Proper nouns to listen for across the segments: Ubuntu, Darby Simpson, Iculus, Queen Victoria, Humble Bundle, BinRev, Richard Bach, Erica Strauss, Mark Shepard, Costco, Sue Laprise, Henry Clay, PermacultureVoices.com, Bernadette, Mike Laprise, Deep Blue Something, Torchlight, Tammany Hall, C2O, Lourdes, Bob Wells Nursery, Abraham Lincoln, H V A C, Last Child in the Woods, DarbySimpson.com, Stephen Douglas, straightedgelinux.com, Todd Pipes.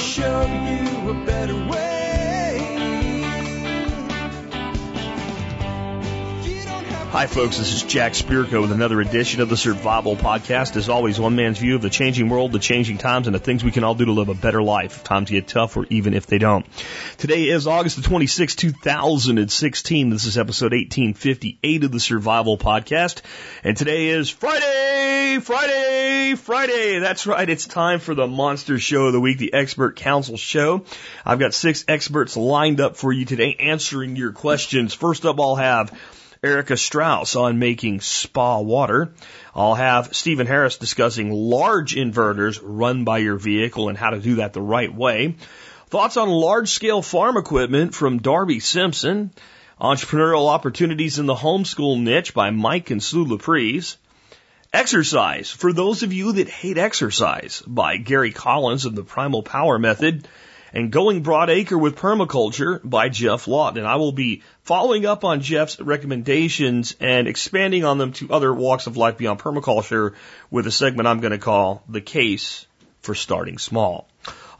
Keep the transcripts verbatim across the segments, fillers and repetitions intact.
show you a better way. Hi, folks. This is Jack Spirko with another edition of the Survival Podcast. As always, one man's view of the changing world, the changing times, and the things we can all do to live a better life if times get tough or even if they don't. Today is August the twenty-sixth, two thousand sixteen. This is episode eighteen fifty-eight of the Survival Podcast. And today is Friday, Friday, Friday. That's right. It's time for the Monster Show of the Week, the Expert Council Show. I've got six experts lined up for you today answering your questions. First up, I'll have Erica Strauss on making spa water. I'll have Stephen Harris discussing large inverters run by your vehicle and how to do that the right way. Thoughts on large-scale farm equipment from Darby Simpson. Entrepreneurial opportunities in the homeschool niche by Mike and Sue Laprise. Exercise for those of you that hate exercise by Gary Collins of the Primal Power Method. And Going Broadacre with Permaculture by Jeff Lawton. And I will be following up on Jeff's recommendations and expanding on them to other walks of life beyond permaculture with a segment I'm going to call The Case for Starting Small.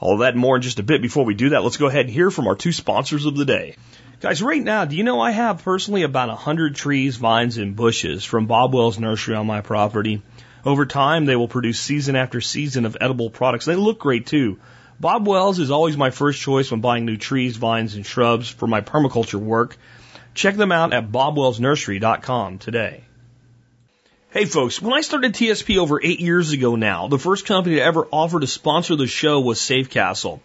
All that and more in just a bit. Before we do that, let's go ahead and hear from our two sponsors of the day. Guys, right now, do you know I have personally about one hundred trees, vines, and bushes from Bob Wells Nursery on my property. Over time, they will produce season after season of edible products. They look great, too. Bob Wells is always my first choice when buying new trees, vines, and shrubs for my permaculture work. Check them out at bob wells nursery dot com today. Hey folks, when I started T S P over eight years ago now, the first company to ever offer to sponsor the show was SafeCastle.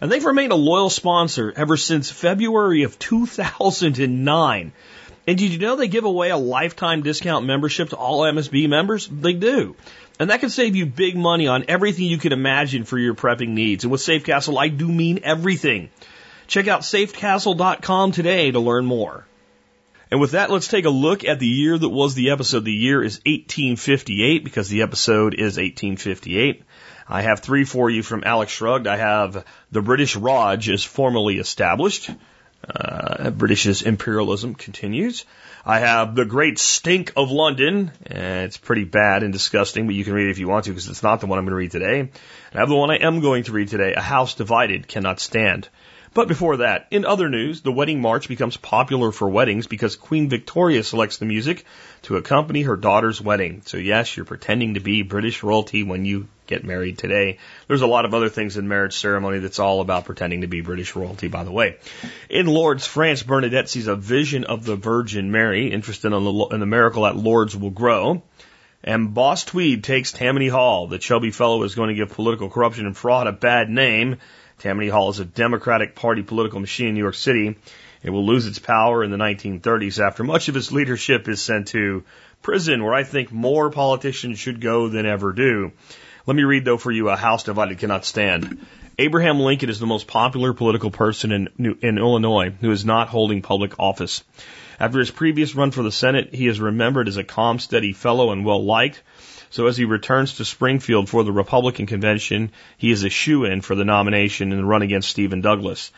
And they've remained a loyal sponsor ever since February of two thousand nine. And did you know they give away a lifetime discount membership to all M S B members? They do. And that can save you big money on everything you can imagine for your prepping needs. And with SafeCastle, I do mean everything. Check out safe castle dot com today to learn more. And with that, let's take a look at the year that was the episode. The year is eighteen fifty-eight because the episode is eighteen fifty-eight. I have three for you from Alex Shrugged. I have the British Raj is formally established. Uh, British imperialism continues. I have The Great Stink of London. And it's pretty bad and disgusting, but you can read it if you want to because it's not the one I'm going to read today. And I have the one I am going to read today, A House Divided Cannot Stand. But before that, in other news, the wedding march becomes popular for weddings because Queen Victoria selects the music to accompany her daughter's wedding. So yes, you're pretending to be British royalty when you get married today. There's a lot of other things in marriage ceremony that's all about pretending to be British royalty, by the way. In Lourdes, France, Bernadette sees a vision of the Virgin Mary. Interest in the miracle at Lourdes will grow. And Boss Tweed takes Tammany Hall. The chubby fellow is going to give political corruption and fraud a bad name. Tammany Hall is a Democratic Party political machine in New York City. It will lose its power in the nineteen thirties after much of its leadership is sent to prison, where I think more politicians should go than ever do. Let me read, though, for you, A House Divided Cannot Stand. Abraham Lincoln is the most popular political person in, New- in Illinois who is not holding public office. After his previous run for the Senate, he is remembered as a calm, steady fellow and well-liked. So as he returns to Springfield for the Republican convention, he is a shoo-in for the nomination in the run against Stephen Douglas.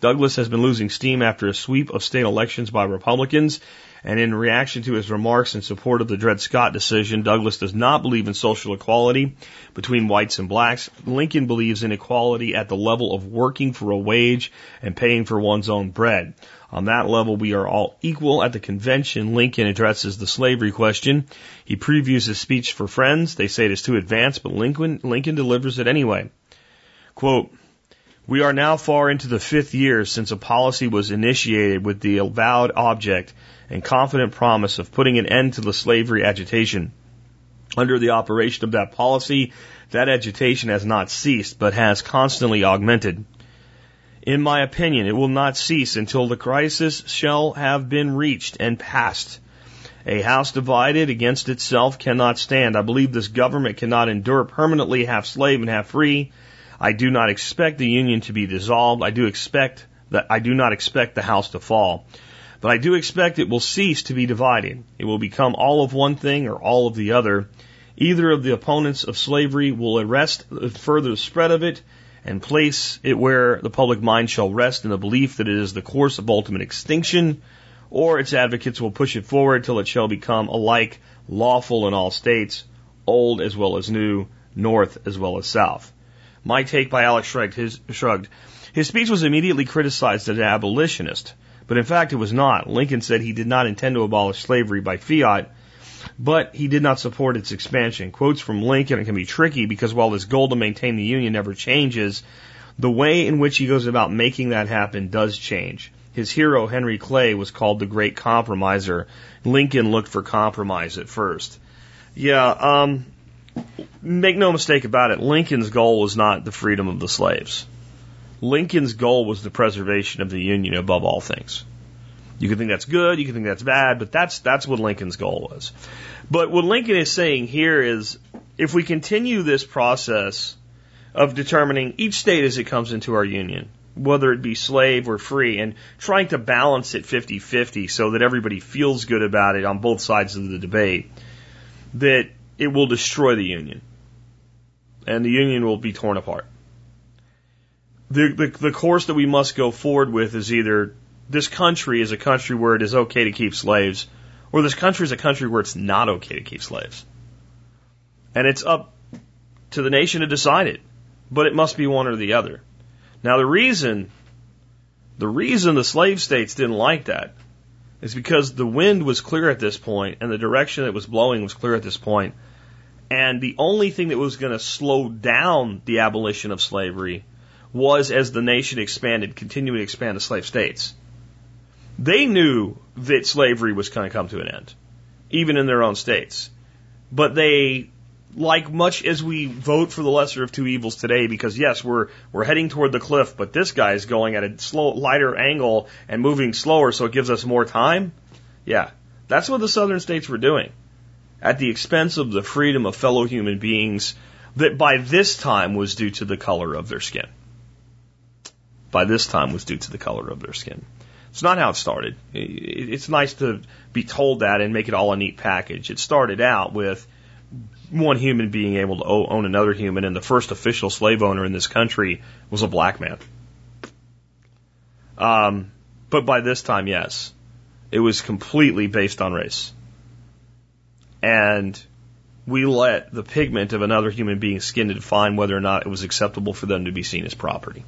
Douglas has been losing steam after a sweep of state elections by Republicans, and in reaction to his remarks in support of the Dred Scott decision, Douglas does not believe in social equality between whites and blacks. Lincoln believes in equality at the level of working for a wage and paying for one's own bread. On that level, we are all equal. At the convention, Lincoln addresses the slavery question. He previews his speech for friends. They say it is too advanced, but Lincoln, Lincoln delivers it anyway. Quote, "We are now far into the fifth year since a policy was initiated with the avowed object and confident promise of putting an end to the slavery agitation. Under the operation of that policy, that agitation has not ceased, but has constantly augmented. In my opinion, it will not cease until the crisis shall have been reached and passed. A house divided against itself cannot stand. I believe this government cannot endure permanently half slave and half free. I do not expect the union to be dissolved. I do expect that I do not expect the house to fall. But I do expect it will cease to be divided. It will become all of one thing or all of the other. Either of the opponents of slavery will arrest the further spread of it and place it where the public mind shall rest in the belief that it is the course of ultimate extinction, or its advocates will push it forward till it shall become alike lawful in all states, old as well as new, north as well as south. My Take by Alex Shrugged. His, shrugged. His speech was immediately criticized as an abolitionist, but in fact it was not. Lincoln said he did not intend to abolish slavery by fiat, but he did not support its expansion. Quotes from Lincoln can be tricky because while his goal to maintain the Union never changes, the way in which he goes about making that happen does change. His hero, Henry Clay, was called the Great Compromiser. Lincoln looked for compromise at first. Yeah, um, make no mistake about it, Lincoln's goal was not the freedom of the slaves. Lincoln's goal was the preservation of the Union above all things. You can think that's good, you can think that's bad, but that's that's what Lincoln's goal was. But what Lincoln is saying here is, if we continue this process of determining each state as it comes into our Union, whether it be slave or free, and trying to balance it fifty-fifty so that everybody feels good about it on both sides of the debate, that it will destroy the Union. And the Union will be torn apart. The, the, the course that we must go forward with is either this country is a country where it is okay to keep slaves, or this country is a country where it's not okay to keep slaves. And it's up to the nation to decide it, but it must be one or the other. Now the reason, the reason the slave states didn't like that is because the wind was clear at this point and the direction it was blowing was clear at this point, and the only thing that was going to slow down the abolition of slavery was as the nation expanded, continuing to expand the slave states. They knew that slavery was going to come to an end, even in their own states. But they, like much as we vote for the lesser of two evils today, because yes, we're we're heading toward the cliff, but this guy is going at a slow, lighter angle and moving slower, so it gives us more time. Yeah, that's what the southern states were doing, at the expense of the freedom of fellow human beings that by this time was due to the color of their skin. By this time was due to the color of their skin. It's not how it started. It's nice to be told that and make it all a neat package. It started out with one human being able to own another human, and the first official slave owner in this country was a black man. Um, but by this time, yes, it was completely based on race. And we let the pigment of another human being's skin to define whether or not it was acceptable for them to be seen as property.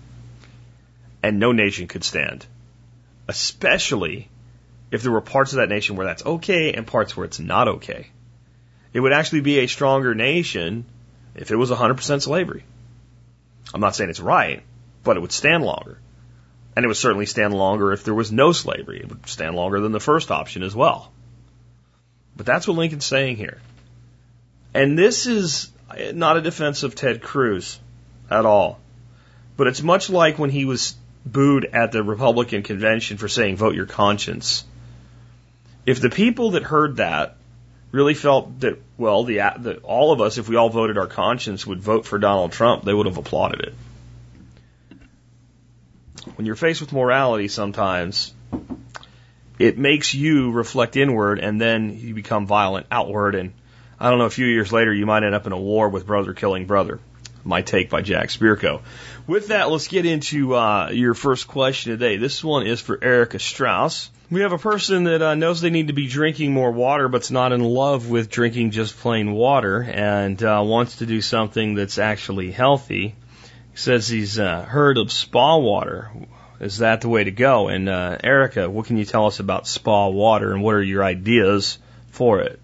And no nation could stand, especially if there were parts of that nation where that's okay and parts where it's not okay. It would actually be a stronger nation if it was one hundred percent slavery. I'm not saying it's right, but it would stand longer. And it would certainly stand longer if there was no slavery. It would stand longer than the first option as well. But that's what Lincoln's saying here. And this is not a defense of Ted Cruz at all. But it's much like when he was booed at the Republican convention for saying, vote your conscience. If the people that heard that really felt that, well, the, the all of us, if we all voted our conscience, would vote for Donald Trump, they would have applauded it. When you're faced with morality sometimes, it makes you reflect inward, and then you become violent outward, and I don't know, a few years later, you might end up in a war with brother killing brother. My Take by Jack Spirko. With that, let's get into uh, your first question today. This one is for Erica Strauss. We have a person that uh, knows they need to be drinking more water, but's not in love with drinking just plain water, and uh, wants to do something that's actually healthy. He says he's uh, heard of spa water. Is that the way to go? And uh, Erica, what can you tell us about spa water, and what are your ideas for it?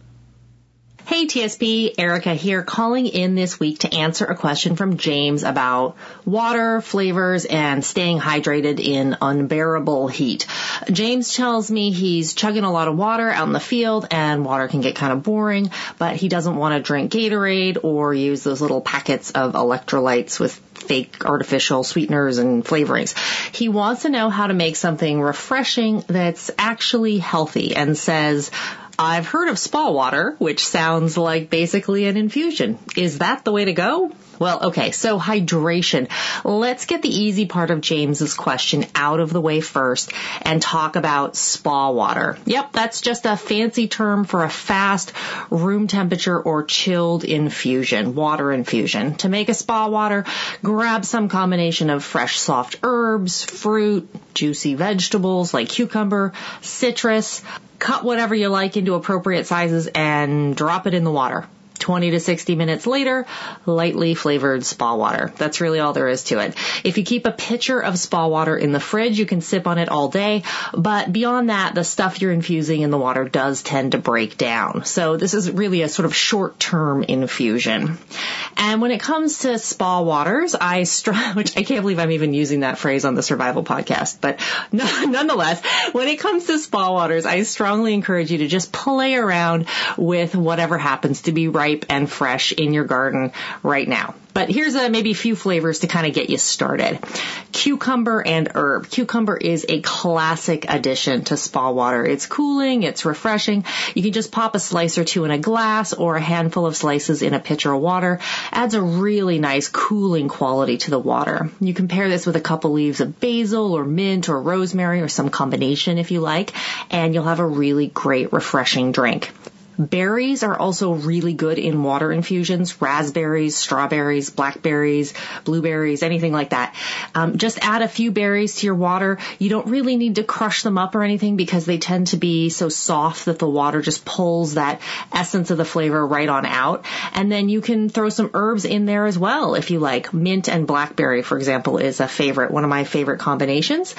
Hey T S B, Erica here calling in this week to answer a question from James about water, flavors, and staying hydrated in unbearable heat. James tells me he's chugging a lot of water out in the field, and water can get kind of boring, but he doesn't want to drink Gatorade or use those little packets of electrolytes with fake artificial sweeteners and flavorings. He wants to know how to make something refreshing that's actually healthy, and says, I've heard of spa water, which sounds like basically an infusion. Is that the way to go? Well, okay, so hydration. Let's get the easy part of James's question out of the way first and talk about spa water. Yep, that's just a fancy term for a fast room temperature or chilled infusion, water infusion. To make a spa water, grab some combination of fresh soft herbs, fruit, juicy vegetables like cucumber, citrus. Cut whatever you like into appropriate sizes and drop it in the water. twenty to sixty minutes later, lightly flavored spa water. That's really all there is to it. If you keep a pitcher of spa water in the fridge, you can sip on it all day. But beyond that, the stuff you're infusing in the water does tend to break down. So this is really a sort of short-term infusion. And when it comes to spa waters, I str- which I can't believe I'm even using that phrase on the Survival Podcast, but no, nonetheless, when it comes to spa waters, I strongly encourage you to just play around with whatever happens to be ripe and fresh in your garden right now. But here's a, maybe a few flavors to kind of get you started. Cucumber and herb. Cucumber is a classic addition to spa water. It's cooling, it's refreshing. You can just pop a slice or two in a glass or a handful of slices in a pitcher of water. Adds a really nice cooling quality to the water. You can pair this with a couple leaves of basil or mint or rosemary or some combination if you like, and you'll have a really great refreshing drink. Berries are also really good in water infusions. Raspberries, strawberries, blackberries, blueberries, anything like that. Um, just add a few berries to your water. You don't really need to crush them up or anything because they tend to be so soft that the water just pulls that essence of the flavor right on out. And then you can throw some herbs in there as well if you like. Mint and blackberry, for example, is a favorite, one of my favorite combinations.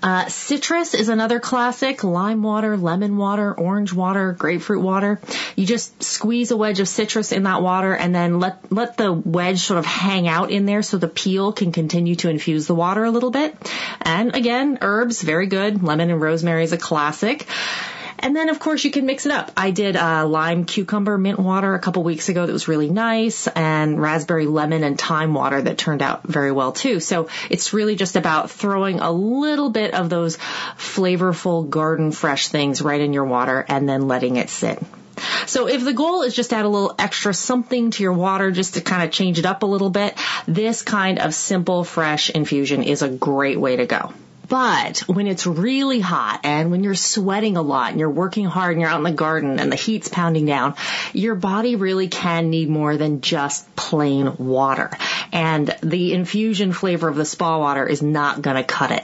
Uh, citrus is another classic. Lime water, lemon water, orange water, grapefruit water. You just squeeze a wedge of citrus in that water and then let let the wedge sort of hang out in there so the peel can continue to infuse the water a little bit. And again, herbs, very good. Lemon and rosemary is a classic. And then, of course, you can mix it up. I did uh, lime cucumber mint water a couple weeks ago that was really nice, and raspberry lemon and thyme water that turned out very well, too. So it's really just about throwing a little bit of those flavorful garden fresh things right in your water and then letting it sit. So if the goal is just to add a little extra something to your water just to kind of change it up a little bit, this kind of simple, fresh infusion is a great way to go. But when it's really hot and when you're sweating a lot and you're working hard and you're out in the garden and the heat's pounding down, your body really can need more than just plain water. And the infusion flavor of the spa water is not going to cut it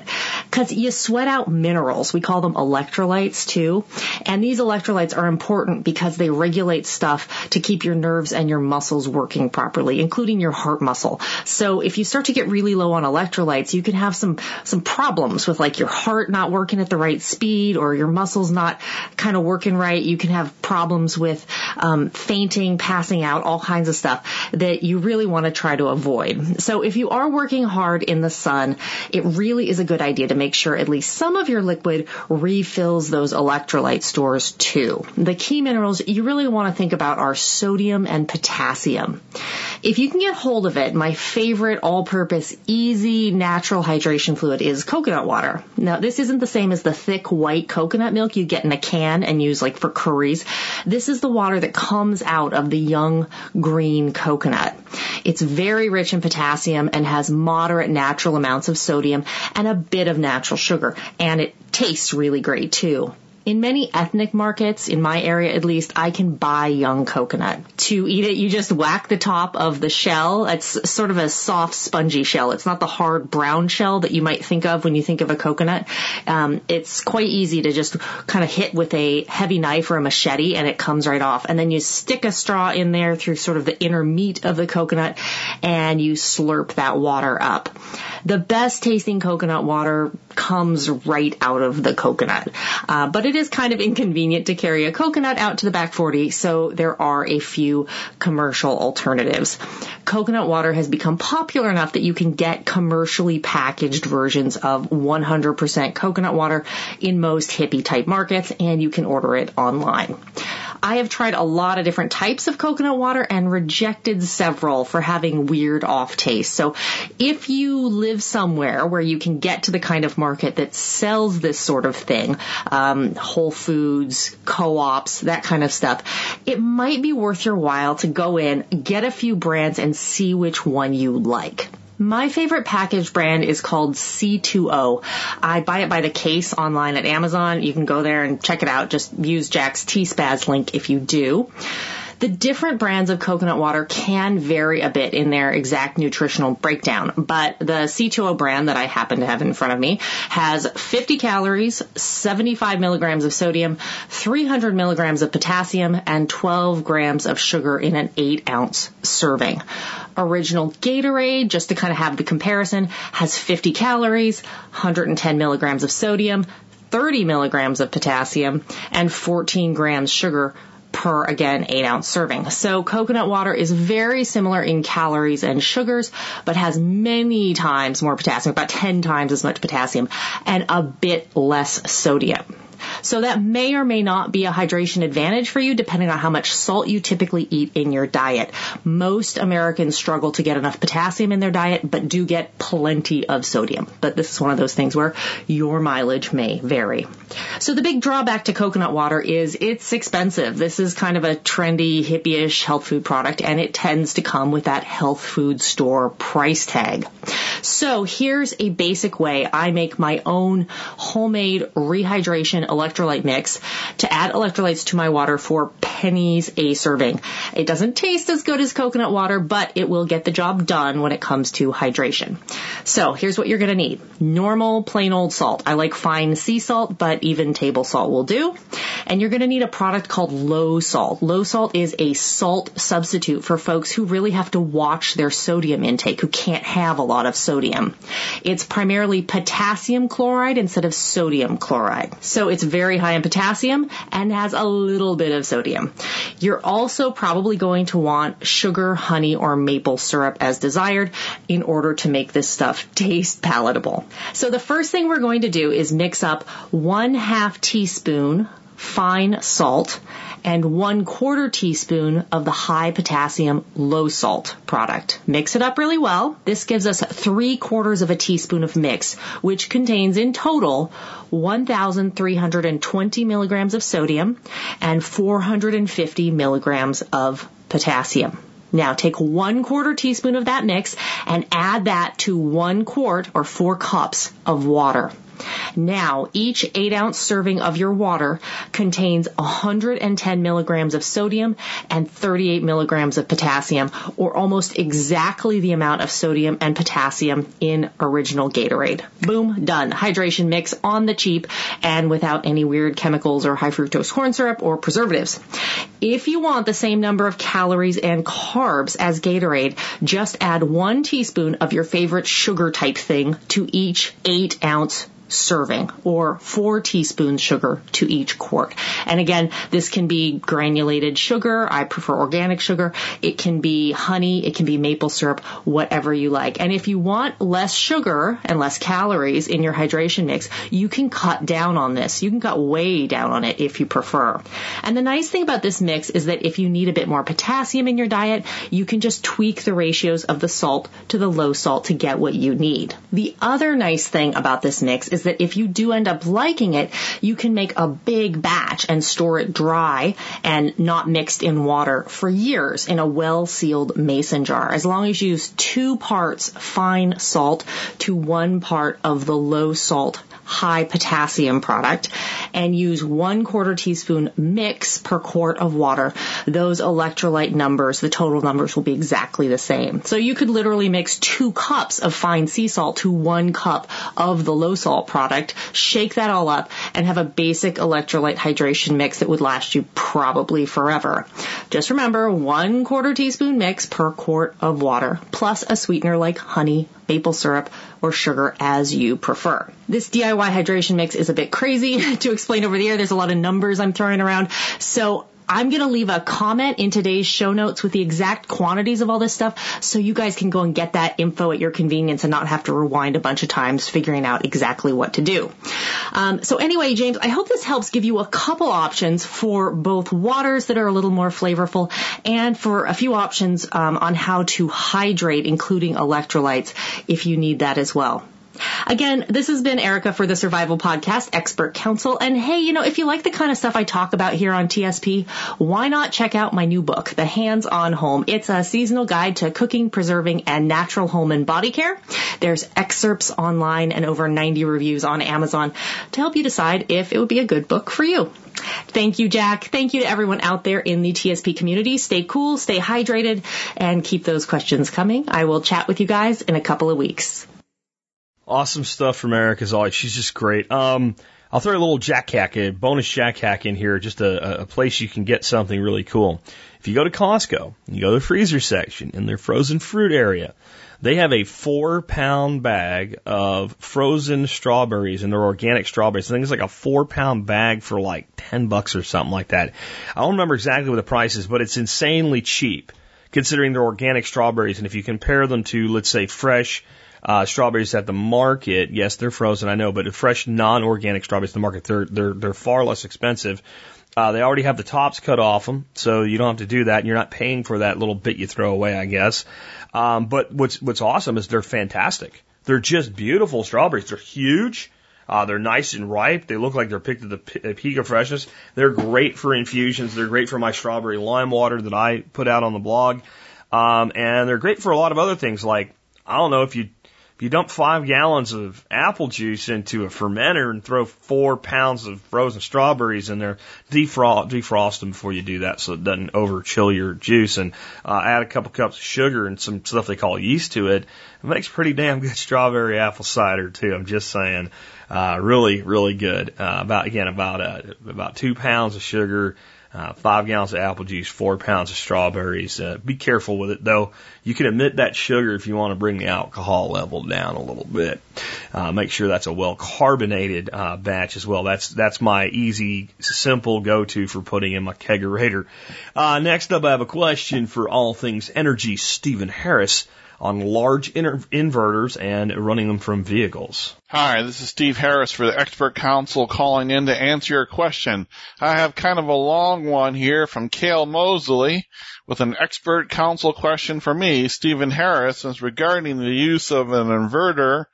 because you sweat out minerals. We call them electrolytes too. And these electrolytes are important because they regulate stuff to keep your nerves and your muscles working properly, including your heart muscle. So if you start to get really low on electrolytes, you can have some, some problems with like your heart not working at the right speed or your muscles not kind of working right. You can have problems with um, fainting, passing out, all kinds of stuff that you really want to try to avoid. So if you are working hard in the sun, it really is a good idea to make sure at least some of your liquid refills those electrolyte stores too. The key minerals you really want to think about are sodium and potassium. If you can get hold of it, my favorite all-purpose, easy, natural hydration fluid is coconut water. Now, this isn't the same as the thick white coconut milk you get in a can and use like for curries. This is the water that comes out of the young green coconut. It's very rich in potassium and has moderate natural amounts of sodium and a bit of natural sugar. And it tastes really great too. In many ethnic markets, in my area at least, I can buy young coconut. To eat it, you just whack the top of the shell. It's sort of a soft, spongy shell. It's not the hard brown shell that you might think of when you think of a coconut. Um, it's quite easy to just kind of hit with a heavy knife or a machete, and it comes right off. And then you stick a straw in there through sort of the inner meat of the coconut, and you slurp that water up. The best tasting coconut water comes right out of the coconut, uh, but it is kind of inconvenient to carry a coconut out to the back forty, so there are a few commercial alternatives. Coconut water has become popular enough that you can get commercially packaged versions of one hundred percent coconut water in most hippie type markets, and you can order it online. I have tried a lot of different types of coconut water and rejected several for having weird off taste. So if you live somewhere where you can get to the kind of market that sells this sort of thing, um, Whole Foods, co-ops, that kind of stuff, it might be worth your while to go in, get a few brands, and see which one you like. My favorite package brand is called C two O. I buy it by the case online at Amazon. You can go there and check it out. Just use Jack's T-Spaz link if you do. The different brands of coconut water can vary a bit in their exact nutritional breakdown, but the C two O brand that I happen to have in front of me has fifty calories, seventy-five milligrams of sodium, three hundred milligrams of potassium, and twelve grams of sugar in an eight ounce serving. Original Gatorade, just to kind of have the comparison, has fifty calories, one hundred ten milligrams of sodium, thirty milligrams of potassium, and fourteen grams sugar per, again, eight ounce serving. So coconut water is very similar in calories and sugars, but has many times more potassium, about ten times as much potassium, and a bit less sodium. So that may or may not be a hydration advantage for you, depending on how much salt you typically eat in your diet. Most Americans struggle to get enough potassium in their diet, but do get plenty of sodium. But this is one of those things where your mileage may vary. So the big drawback to coconut water is it's expensive. This is kind of a trendy, hippie-ish health food product, and it tends to come with that health food store price tag. So here's a basic way I make my own homemade rehydration electrolyte mix to add electrolytes to my water for pennies a serving. It doesn't taste as good as coconut water, but it will get the job done when it comes to hydration. So here's what you're going to need. Normal, plain old salt. I like fine sea salt, but even table salt will do. And you're going to need a product called low salt. Low salt is a salt substitute for folks who really have to watch their sodium intake, who can't have a lot of sodium. It's primarily potassium chloride instead of sodium chloride. So it's It's very high in potassium and has a little bit of sodium. You're also probably going to want sugar, honey, or maple syrup as desired in order to make this stuff taste palatable. So the first thing we're going to do is mix up one half teaspoon fine salt and one quarter teaspoon of the high potassium low salt product. Mix it up really well. This gives us three quarters of a teaspoon of mix, which contains in total one thousand three hundred twenty milligrams of sodium and four hundred fifty milligrams of potassium. Now take one quarter teaspoon of that mix and add that to one quart or four cups of water. Now, each eight ounce serving of your water contains one hundred ten milligrams of sodium and thirty-eight milligrams of potassium, or almost exactly the amount of sodium and potassium in original Gatorade. Boom, done. Hydration mix on the cheap and without any weird chemicals or high fructose corn syrup or preservatives. If you want the same number of calories and carbs as Gatorade, just add one teaspoon of your favorite sugar type thing to each eight ounce serving, or four teaspoons sugar to each quart. And again, this can be granulated sugar. I prefer organic sugar. It can be honey. It can be maple syrup, whatever you like. And if you want less sugar and less calories in your hydration mix, you can cut down on this. You can cut way down on it if you prefer. And the nice thing about this mix is that if you need a bit more potassium in your diet, you can just tweak the ratios of the salt to the low salt to get what you need. The other nice thing about this mix is that if you do end up liking it, you can make a big batch and store it dry and not mixed in water for years in a well-sealed mason jar, as long as you use two parts fine salt to one part of the low salt high potassium product, and use one quarter teaspoon mix per quart of water. Those electrolyte numbers, the total numbers, will be exactly the same. So you could literally mix two cups of fine sea salt to one cup of the low salt product, shake that all up, and have a basic electrolyte hydration mix that would last you probably forever. Just remember, one quarter teaspoon mix per quart of water, plus a sweetener like honey, maple syrup, or sugar as you prefer. This D I Y hydration mix is a bit crazy to explain over the air. There's a lot of numbers I'm throwing around. So I'm going to leave a comment in today's show notes with the exact quantities of all this stuff, so you guys can go and get that info at your convenience and not have to rewind a bunch of times figuring out exactly what to do. Um, so anyway, James, I hope this helps give you a couple options for both waters that are a little more flavorful and for a few options um, on how to hydrate, including electrolytes, if you need that as well. Again, this has been Erica for the Survival Podcast, Expert Counsel. And hey, you know, if you like the kind of stuff I talk about here on T S P, why not check out my new book, The Hands-On Home? It's a seasonal guide to cooking, preserving, and natural home and body care. There's excerpts online and over ninety reviews on Amazon to help you decide if it would be a good book for you. Thank you, Jack. Thank you to everyone out there in the T S P community. Stay cool, stay hydrated, and keep those questions coming. I will chat with you guys in a couple of weeks. Awesome stuff from Erica as always. She's just great. Um, I'll throw a little jack hack, a bonus jack hack in here, just a, a place you can get something really cool. If you go to Costco, you go to the freezer section in their frozen fruit area, they have a four-pound bag of frozen strawberries, and they're organic strawberries. I think it's like a four-pound bag for like ten bucks or something like that. I don't remember exactly what the price is, but it's insanely cheap considering they're organic strawberries. And if you compare them to, let's say, fresh uh, strawberries at the market, yes, they're frozen, I know, but fresh non-organic strawberries at the market, they're they're they're far less expensive. Uh, they already have the tops cut off them, so you don't have to do that, and you're not paying for that little bit you throw away, I guess. Um, but what's what's awesome is they're fantastic. They're just beautiful strawberries. They're huge. Uh, they're nice and ripe. They look like they're picked at the peak of freshness. They're great for infusions. They're great for my strawberry lime water that I put out on the blog. Um, and they're great for a lot of other things, like, I don't know, if you if you dump five gallons of apple juice into a fermenter and throw four pounds of frozen strawberries in there, defrost, defrost them before you do that so it doesn't over chill your juice, and uh, add a couple cups of sugar and some stuff they call yeast to it. It makes pretty damn good strawberry apple cider too, I'm just saying. Uh, really, really good. Uh, about, again, about, uh, about two pounds of sugar, Uh, five gallons of apple juice, four pounds of strawberries. Uh, be careful with it, though. You can omit that sugar if you want to bring the alcohol level down a little bit. Uh, make sure that's a well-carbonated uh, batch as well. That's that's my easy, simple go-to for putting in my kegerator. Uh, next up, I have a question for all things energy, Stephen Harris, on large inter- inverters and running them from vehicles. Hi, this is Steve Harris for the Expert Council calling in to answer your question. I have kind of a long one here from Cale Mosley with an Expert Council question for me, Stephen Harris, is regarding the use of an inverter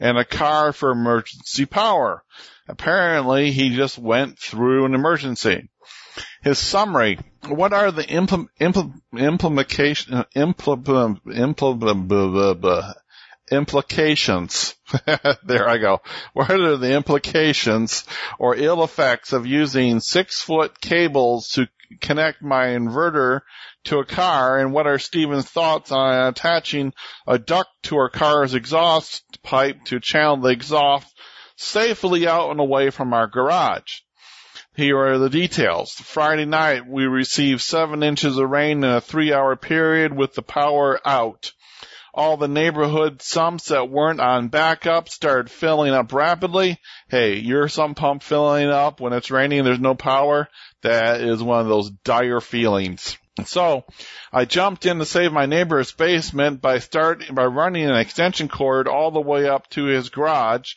in a car for emergency power. Apparently, he just went through an emergency. His summary, what are the impl- impl- implication, impl- impl- impl- implications, there I go, what are the implications or ill effects of using six-foot cables to connect my inverter to a car, and what are Stephen's thoughts on attaching a duct to our car's exhaust pipe to channel the exhaust safely out and away from our garage? Here are the details. Friday night, we received seven inches of rain in a three-hour period with the power out. All the neighborhood sumps that weren't on backup started filling up rapidly. Hey, your sump pump filling up when it's raining and there's no power, that is one of those dire feelings. So I jumped in to save my neighbor's basement by starting by running an extension cord all the way up to his garage,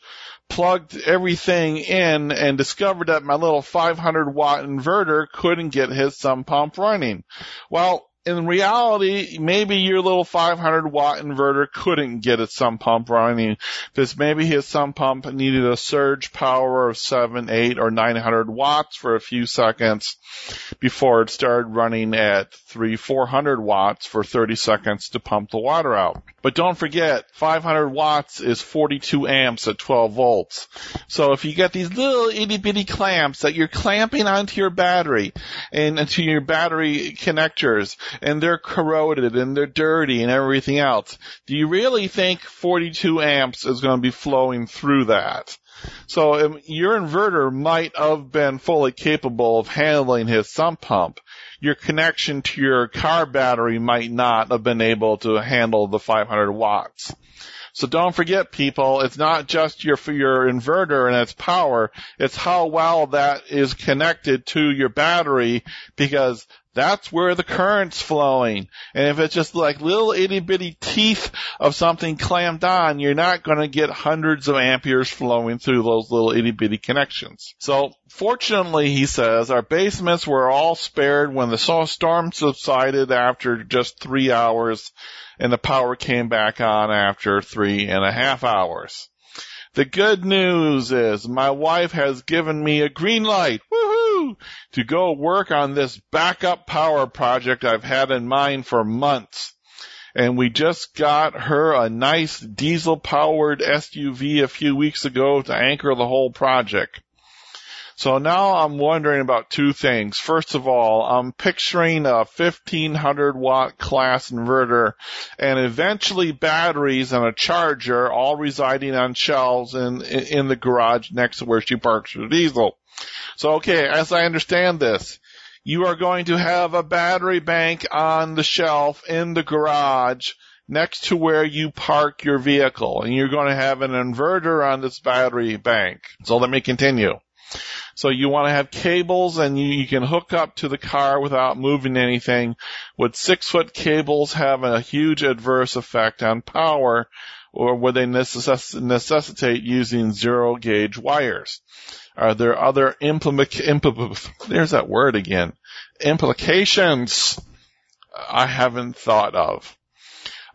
plugged everything in, and discovered that my little five hundred watt inverter couldn't get his sump pump running. Well, in reality, maybe your little five hundred watt inverter couldn't get its sump pump running because maybe his sump pump needed a surge power of seven, eight, or nine hundred watts for a few seconds before it started running at three, four hundred watts for thirty seconds to pump the water out. But don't forget, five hundred watts is forty-two amps at twelve volts. So if you get these little itty bitty clamps that you're clamping onto your battery and into your battery connectors, and they're corroded and they're dirty and everything else, do you really think forty-two amps is going to be flowing through that? So um, your inverter might have been fully capable of handling his sump pump. Your connection to your car battery might not have been able to handle the five hundred watts. So don't forget, people, it's not just your your inverter and its power, it's how well that is connected to your battery, because that's where the current's flowing. And if it's just like little itty-bitty teeth of something clamped on, you're not going to get hundreds of amperes flowing through those little itty-bitty connections. So fortunately, he says, our basements were all spared when the storm subsided after just three hours, and the power came back on after three and a half hours. The good news is my wife has given me a green light, woohoo, to go work on this backup power project I've had in mind for months. And we just got her a nice diesel-powered S U V a few weeks ago to anchor the whole project. So now I'm wondering about two things. First of all, I'm picturing a fifteen hundred watt class inverter and eventually batteries and a charger all residing on shelves in, in the garage next to where she parks her diesel. So, okay, as I understand this, you are going to have a battery bank on the shelf in the garage next to where you park your vehicle, and you're going to have an inverter on this battery bank. So let me continue. So you want to have cables, and you, you can hook up to the car without moving anything. Would six-foot cables have a huge adverse effect on power, or would they necess- necessitate using zero-gauge wires? Are there other implica- impl- there's that word again, implications I haven't thought of?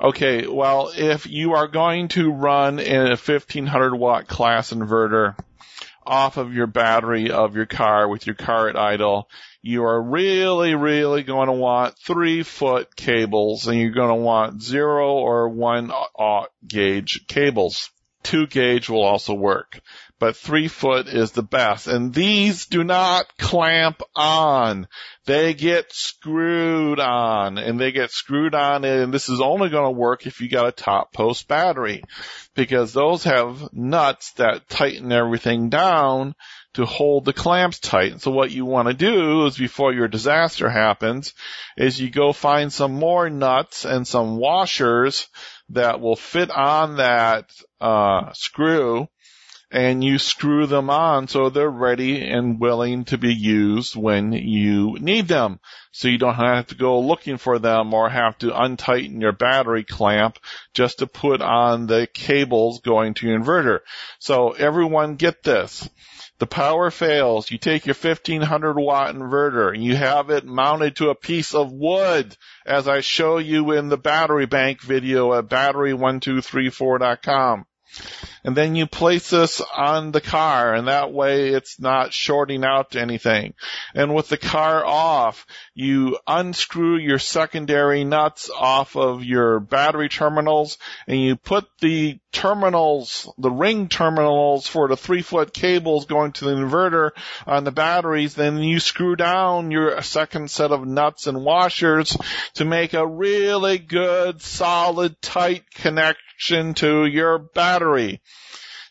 Okay, well, if you are going to run in a fifteen hundred watt class inverter off of your battery of your car with your car at idle, you are really, really going to want three-foot cables, and you're going to want zero or one-aught gauge cables. Two-gauge will also work, but three-foot is the best. And these do not clamp on. They get screwed on, and they get screwed on, and this is only going to work if you got a top post battery, because those have nuts that tighten everything down to hold the clamps tight. So what you want to do is, before your disaster happens, is you go find some more nuts and some washers that will fit on that uh screw, and you screw them on so they're ready and willing to be used when you need them. So you don't have to go looking for them or have to untighten your battery clamp just to put on the cables going to your inverter. So everyone get this. The power fails. You take your fifteen hundred watt inverter and you have it mounted to a piece of wood, as I show you in the battery bank video at battery one two three four dot com. And then you place this on the car, and that way it's not shorting out to anything. And with the car off, you unscrew your secondary nuts off of your battery terminals, and you put the terminals, the ring terminals for the three-foot cables going to the inverter on the batteries. Then you screw down your second set of nuts and washers to make a really good, solid, tight connection to your battery.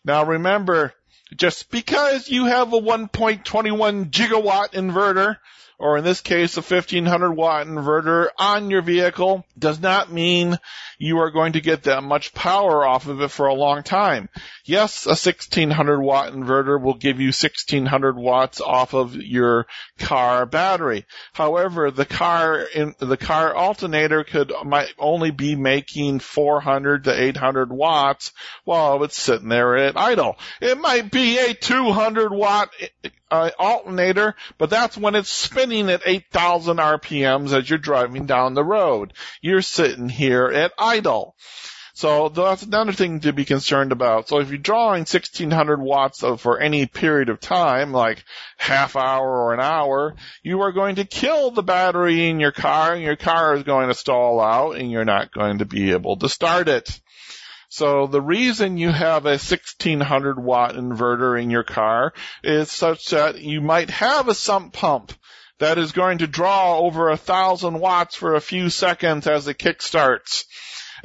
Now remember, just because you have a one point two one gigawatt inverter, or in this case a fifteen hundred watt inverter on your vehicle, does not mean you are going to get that much power off of it for a long time. Yes, a sixteen hundred watt inverter will give you sixteen hundred watts off of your car battery. However, the car in, the car alternator could might only be making four hundred to eight hundred watts while it's sitting there at idle. It might be a two hundred watt uh, alternator, but that's when it's spinning at eight thousand R P Ms as you're driving down the road. You're sitting here at idle. So that's another thing to be concerned about. So if you're drawing sixteen hundred watts of, for any period of time, like half hour or an hour, you are going to kill the battery in your car, and your car is going to stall out, and you're not going to be able to start it. So the reason you have a sixteen hundred watt inverter in your car is such that you might have a sump pump that is going to draw over a thousand watts for a few seconds as it kick starts.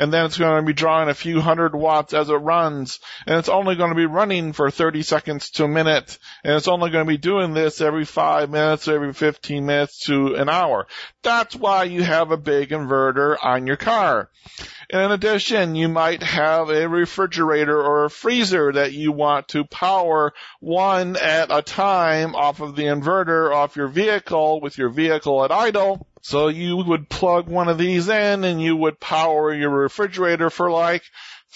And then it's going to be drawing a few hundred watts as it runs. And it's only going to be running for thirty seconds to a minute. And it's only going to be doing this every five minutes, every fifteen minutes to an hour. That's why you have a big inverter on your car. And in addition, you might have a refrigerator or a freezer that you want to power one at a time off of the inverter, off your vehicle, with your vehicle at idle. So you would plug one of these in, and you would power your refrigerator for like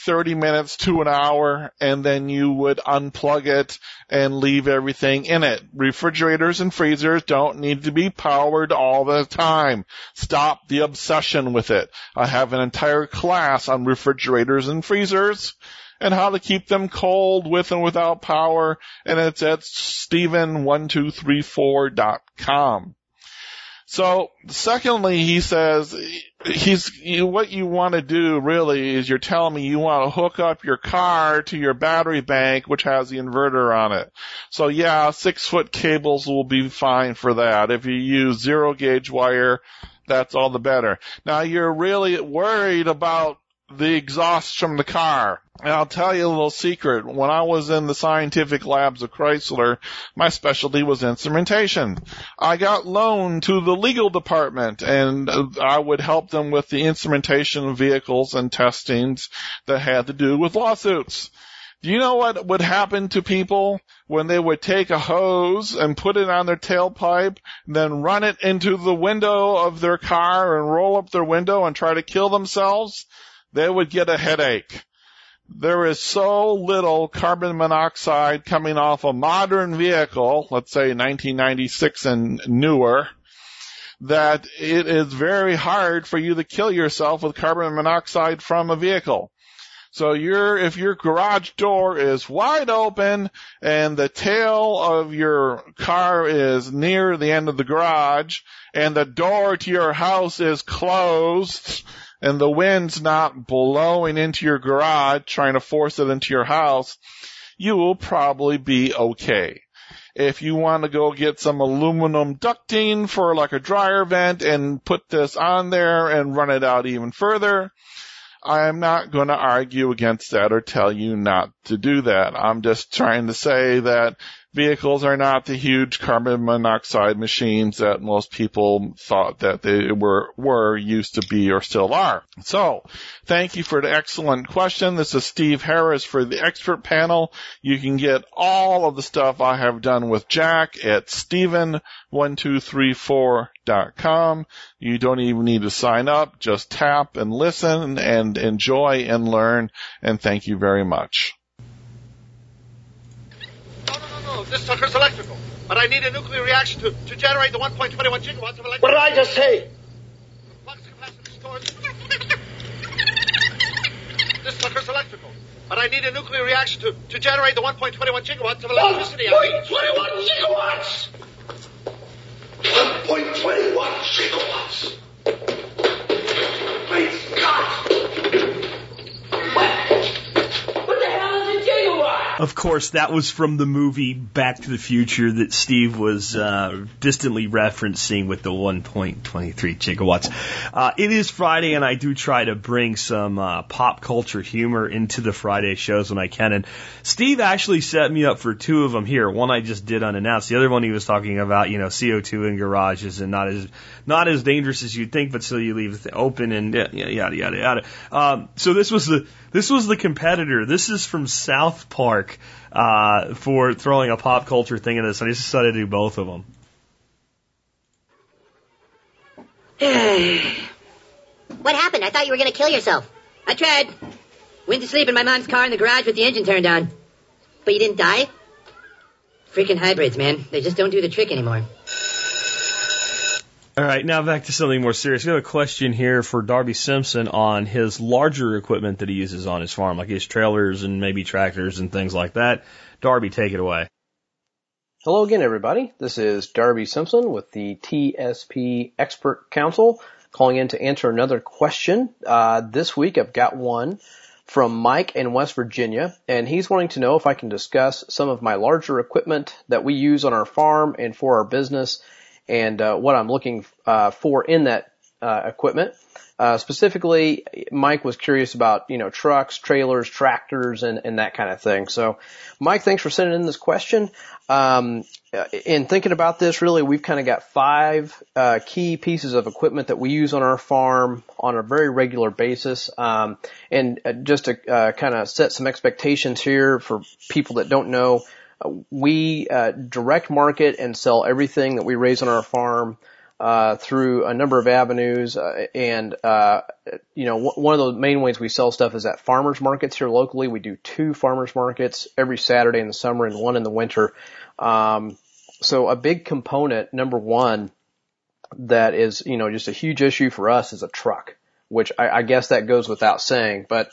thirty minutes to an hour, and then you would unplug it and leave everything in it. Refrigerators and freezers don't need to be powered all the time. Stop the obsession with it. I have an entire class on refrigerators and freezers, and how to keep them cold with and without power, and it's at Stephen one two three four dot com. So, secondly, he says, he's, you, what you want to do really is you're telling me you want to hook up your car to your battery bank, which has the inverter on it. So yeah, six foot cables will be fine for that. If you use zero gauge wire, that's all the better. Now you're really worried about the exhaust from the car. And I'll tell you a little secret. When I was in the scientific labs of Chrysler, my specialty was instrumentation. I got loaned to the legal department, and I would help them with the instrumentation of vehicles and testings that had to do with lawsuits. Do you know what would happen to people when they would take a hose and put it on their tailpipe, then run it into the window of their car and roll up their window and try to kill themselves? They would get a headache. There is so little carbon monoxide coming off a modern vehicle, let's say nineteen ninety-six and newer, that it is very hard for you to kill yourself with carbon monoxide from a vehicle. So your, if your garage door is wide open and the tail of your car is near the end of the garage and the door to your house is closed, and the wind's not blowing into your garage, trying to force it into your house, you will probably be okay. If you want to go get some aluminum ducting for like a dryer vent and put this on there and run it out even further, I am not going to argue against that or tell you not to do that. I'm just trying to say that vehicles are not the huge carbon monoxide machines that most people thought that they were, were, used to be, or still are. So, thank you for the excellent question. This is Steve Harris for the expert panel. You can get all of the stuff I have done with Jack at Stephen one two three four dot com. You don't even need to sign up. Just tap and listen and enjoy and learn. And thank you very much. This sucker's electrical, but I need a nuclear reaction to, to generate the one point two one gigawatts of electricity. What did I just say? The flux capacity stores. This sucker's electrical, but I need a nuclear reaction to, to generate the one point two one gigawatts of electricity. one point two one gigawatts! one point two one gigawatts! Please, God! What? Of course, that was from the movie Back to the Future that Steve was uh, distantly referencing with the one point two three gigawatts. Uh, it is Friday, and I do try to bring some uh, pop culture humor into the Friday shows when I can. And Steve actually set me up for two of them here. One I just did unannounced. The other one he was talking about, you know, C O two in garages and not as not as dangerous as you'd think, but still you leave it open and yada yada yada yada. Um, so this was the this was the competitor. This is from South Park. Uh, for throwing a pop culture thing in this. I just decided to do both of them. What happened? I thought you were going to kill yourself. I tried. Went to sleep in my mom's car in the garage with the engine turned on. But you didn't die? Freaking hybrids, man. They just don't do the trick anymore. All right, now back to something more serious. We have a question here for Darby Simpson on his larger equipment that he uses on his farm, like his trailers and maybe tractors and things like that. Darby, take it away. Hello again, everybody. This is Darby Simpson with the T S P Expert Council calling in to answer another question. Uh, this week I've got one from Mike in West Virginia, and he's wanting to know if I can discuss some of my larger equipment that we use on our farm and for our business, and uh, what I'm looking uh, for in that uh, equipment. Uh, specifically, Mike was curious about, you know, trucks, trailers, tractors, and, and that kind of thing. So, Mike, thanks for sending in this question. Um, in thinking about this, really, we've kind of got five uh, key pieces of equipment that we use on our farm on a very regular basis. Um, and just to uh, kind of set some expectations here for people that don't know, we uh, direct market and sell everything that we raise on our farm uh, through a number of avenues. Uh, and, uh, you know, w- one of the main ways we sell stuff is at farmers markets here locally. We do two farmers markets every Saturday in the summer and one in the winter. Um, so a big component, number one, that is, you know, just a huge issue for us is a truck, which I, I guess that goes without saying. But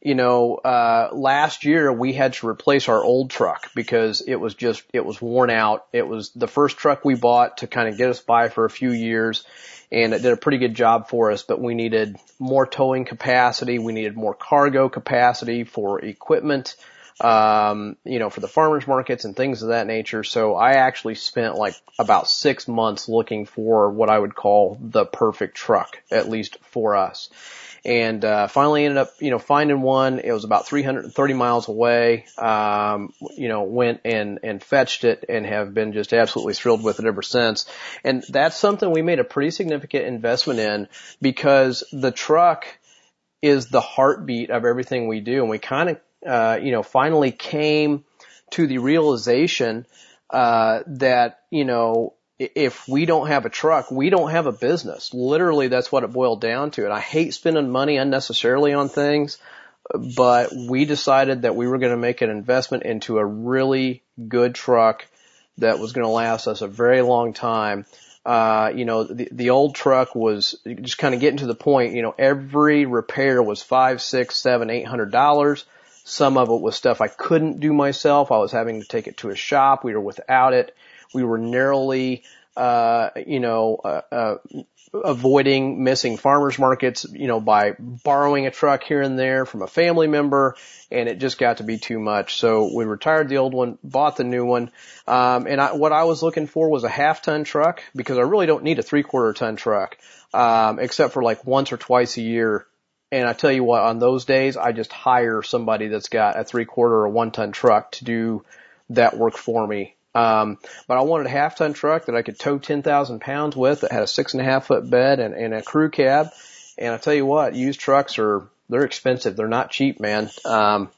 you know, uh, last year we had to replace our old truck because it was just, it was worn out. It was the first truck we bought to kind of get us by for a few years, and it did a pretty good job for us, but we needed more towing capacity. We needed more cargo capacity for equipment, um, you know, for the farmers markets and things of that nature. So I actually spent like about six months looking for what I would call the perfect truck, at least for us. And, uh, finally ended up, you know, finding one. It was about three hundred thirty miles away. Um, you know, went and, and fetched it and have been just absolutely thrilled with it ever since. And that's something we made a pretty significant investment in, because the truck is the heartbeat of everything we do. And we kind of, uh, you know, finally came to the realization, uh, that, you know, if we don't have a truck, we don't have a business. Literally, that's what it boiled down to. And I hate spending money unnecessarily on things, but we decided that we were going to make an investment into a really good truck that was going to last us a very long time. Uh, you know, the, the old truck was just kind of getting to the point, you know, every repair was five, six, seven, eight hundred dollars. Some of it was stuff I couldn't do myself. I was having to take it to a shop. We were without it. We were narrowly, uh, you know, uh, uh, avoiding missing farmers markets, you know, by borrowing a truck here and there from a family member, and it just got to be too much. So we retired the old one, bought the new one. Um, and I, what I was looking for was a half ton truck, because I really don't need a three quarter ton truck, um, except for like once or twice a year. And I tell you what, on those days, I just hire somebody that's got a three quarter or one ton truck to do that work for me. Um, but I wanted a half ton truck that I could tow ten thousand pounds with, that had a six and a half foot bed and, and a crew cab. And I tell you what, used trucks are, they're expensive. They're not cheap, man. Um,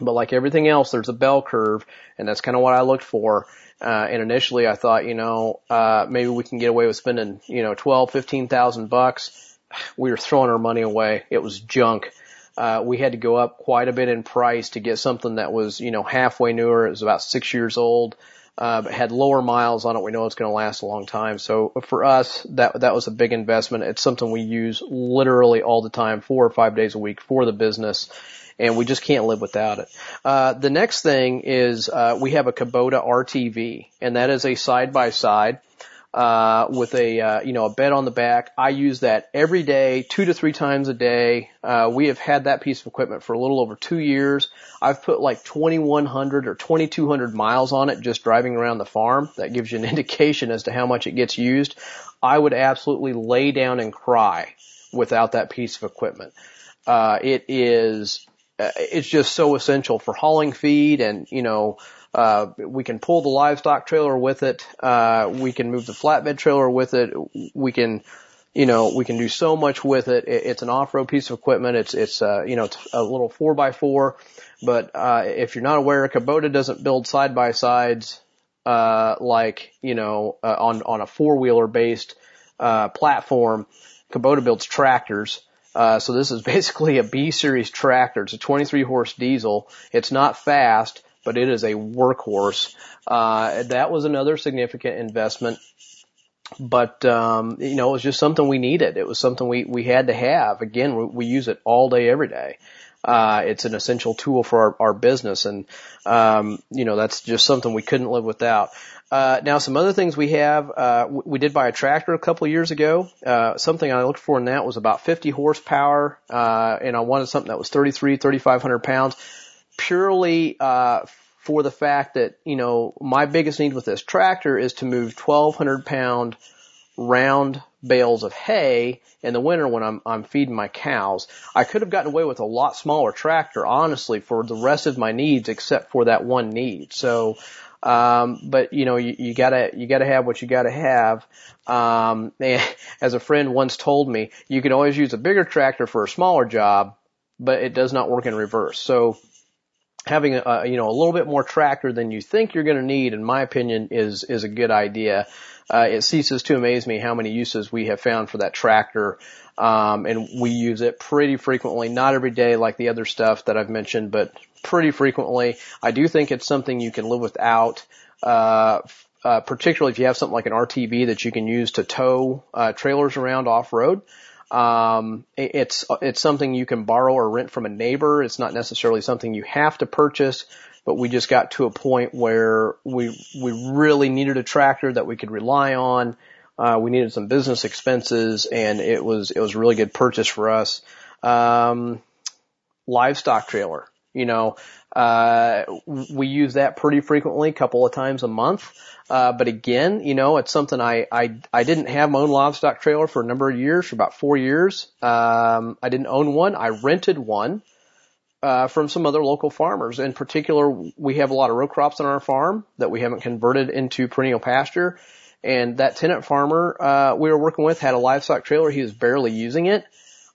but like everything else, there's a bell curve, and that's kind of what I looked for. Uh, and initially I thought, you know, uh, maybe we can get away with spending, you know, twelve, fifteen thousand bucks. We were throwing our money away. It was junk. Uh, we had to go up quite a bit in price to get something that was, you know, halfway newer. It was about six years old. Uh, but had lower miles on it. We know it's going to last a long time. So for us, that, that was a big investment. It's something we use literally all the time, four or five days a week for the business, and we just can't live without it. Uh, the next thing is, uh, we have a Kubota R T V, and that is a side by side, uh, with a, uh, you know, a bed on the back. I use that every day, two to three times a day. Uh, we have had that piece of equipment for a little over two years. I've put like twenty-one hundred or twenty-two hundred miles on it just driving around the farm. That gives you an indication as to how much it gets used. I would absolutely lay down and cry without that piece of equipment. Uh, it is, uh, it's just so essential for hauling feed, and, you know, Uh, we can pull the livestock trailer with it. Uh, we can move the flatbed trailer with it. We can, you know, we can do so much with it. it it's an off-road piece of equipment. It's, it's, uh, you know, it's a little four by four, but, uh, if you're not aware, Kubota doesn't build side by sides, uh, like, you know, uh, on, on a four wheeler based, uh, platform. Kubota builds tractors. Uh, so this is basically a B series tractor. It's a twenty-three horse diesel. It's not fast, but it is a workhorse. Uh, that was another significant investment. But, um, you know, it was just something we needed. It was something we, we had to have. Again, we, we use it all day, every day. Uh, it's an essential tool for our, our business. And, um, you know, that's just something we couldn't live without. Uh, now some other things we have, uh, we did buy a tractor a couple of years ago. Uh, something I looked for in that was about fifty horsepower. Uh, and I wanted something that was thirty-three, thirty-five hundred pounds. Purely, uh, for the fact that, you know, my biggest need with this tractor is to move twelve hundred pound round bales of hay in the winter when I'm, I'm feeding my cows. I could have gotten away with a lot smaller tractor, honestly, for the rest of my needs, except for that one need. So, um, but you know, you, you gotta, you gotta have what you gotta have. Um, and as a friend once told me, you can always use a bigger tractor for a smaller job, but it does not work in reverse. So, having a, you know, a little bit more tractor than you think you're going to need, in my opinion, is, is a good idea. Uh, it ceases to amaze me how many uses we have found for that tractor. Um, and we use it pretty frequently, not every day like the other stuff that I've mentioned, but pretty frequently. I do think it's something you can live without, uh, uh, particularly if you have something like an R T V that you can use to tow, uh, trailers around off road. Um, it's, it's something you can borrow or rent from a neighbor. It's not necessarily something you have to purchase, but we just got to a point where we, we really needed a tractor that we could rely on. Uh, we needed some business expenses, and it was, it was a really good purchase for us. Um, livestock trailer, you know, uh, we use that pretty frequently, a couple of times a month. Uh, but again, you know, it's something I, I, I didn't have my own livestock trailer for a number of years, for about four years. Um, I didn't own one. I rented one, uh, from some other local farmers. In particular, we have a lot of row crops on our farm that we haven't converted into perennial pasture. And that tenant farmer, uh, we were working with had a livestock trailer. He was barely using it.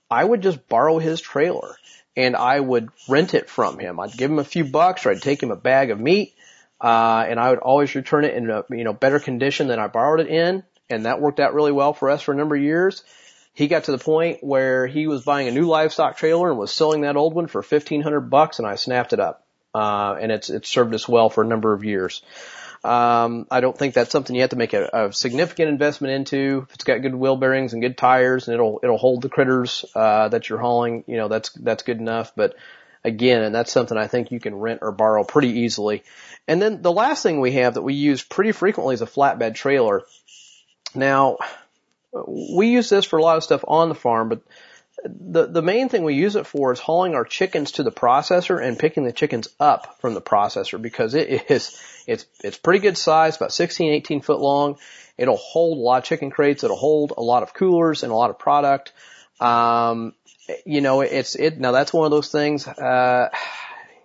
I would just borrow his trailer and I would rent it from him. I'd give him a few bucks, or I'd take him a bag of meat. Uh, and I would always return it in a, you know, better condition than I borrowed it in. And that worked out really well for us for a number of years. He got to the point where he was buying a new livestock trailer and was selling that old one for fifteen hundred bucks, and I snapped it up. Uh, and it's, it's served us well for a number of years. Um, I don't think that's something you have to make a, a significant investment into. If it's got good wheel bearings and good tires and it'll, it'll hold the critters, uh, that you're hauling, you know, that's, that's good enough. But again, and that's something I think you can rent or borrow pretty easily. And then the last thing we have that we use pretty frequently is a flatbed trailer. Now, we use this for a lot of stuff on the farm, but the the main thing we use it for is hauling our chickens to the processor and picking the chickens up from the processor, because it is it's it's pretty good size, about sixteen, eighteen foot long. It'll hold a lot of chicken crates. It'll hold a lot of coolers and a lot of product. Um, you know, it's it now that's one of those things. Uh,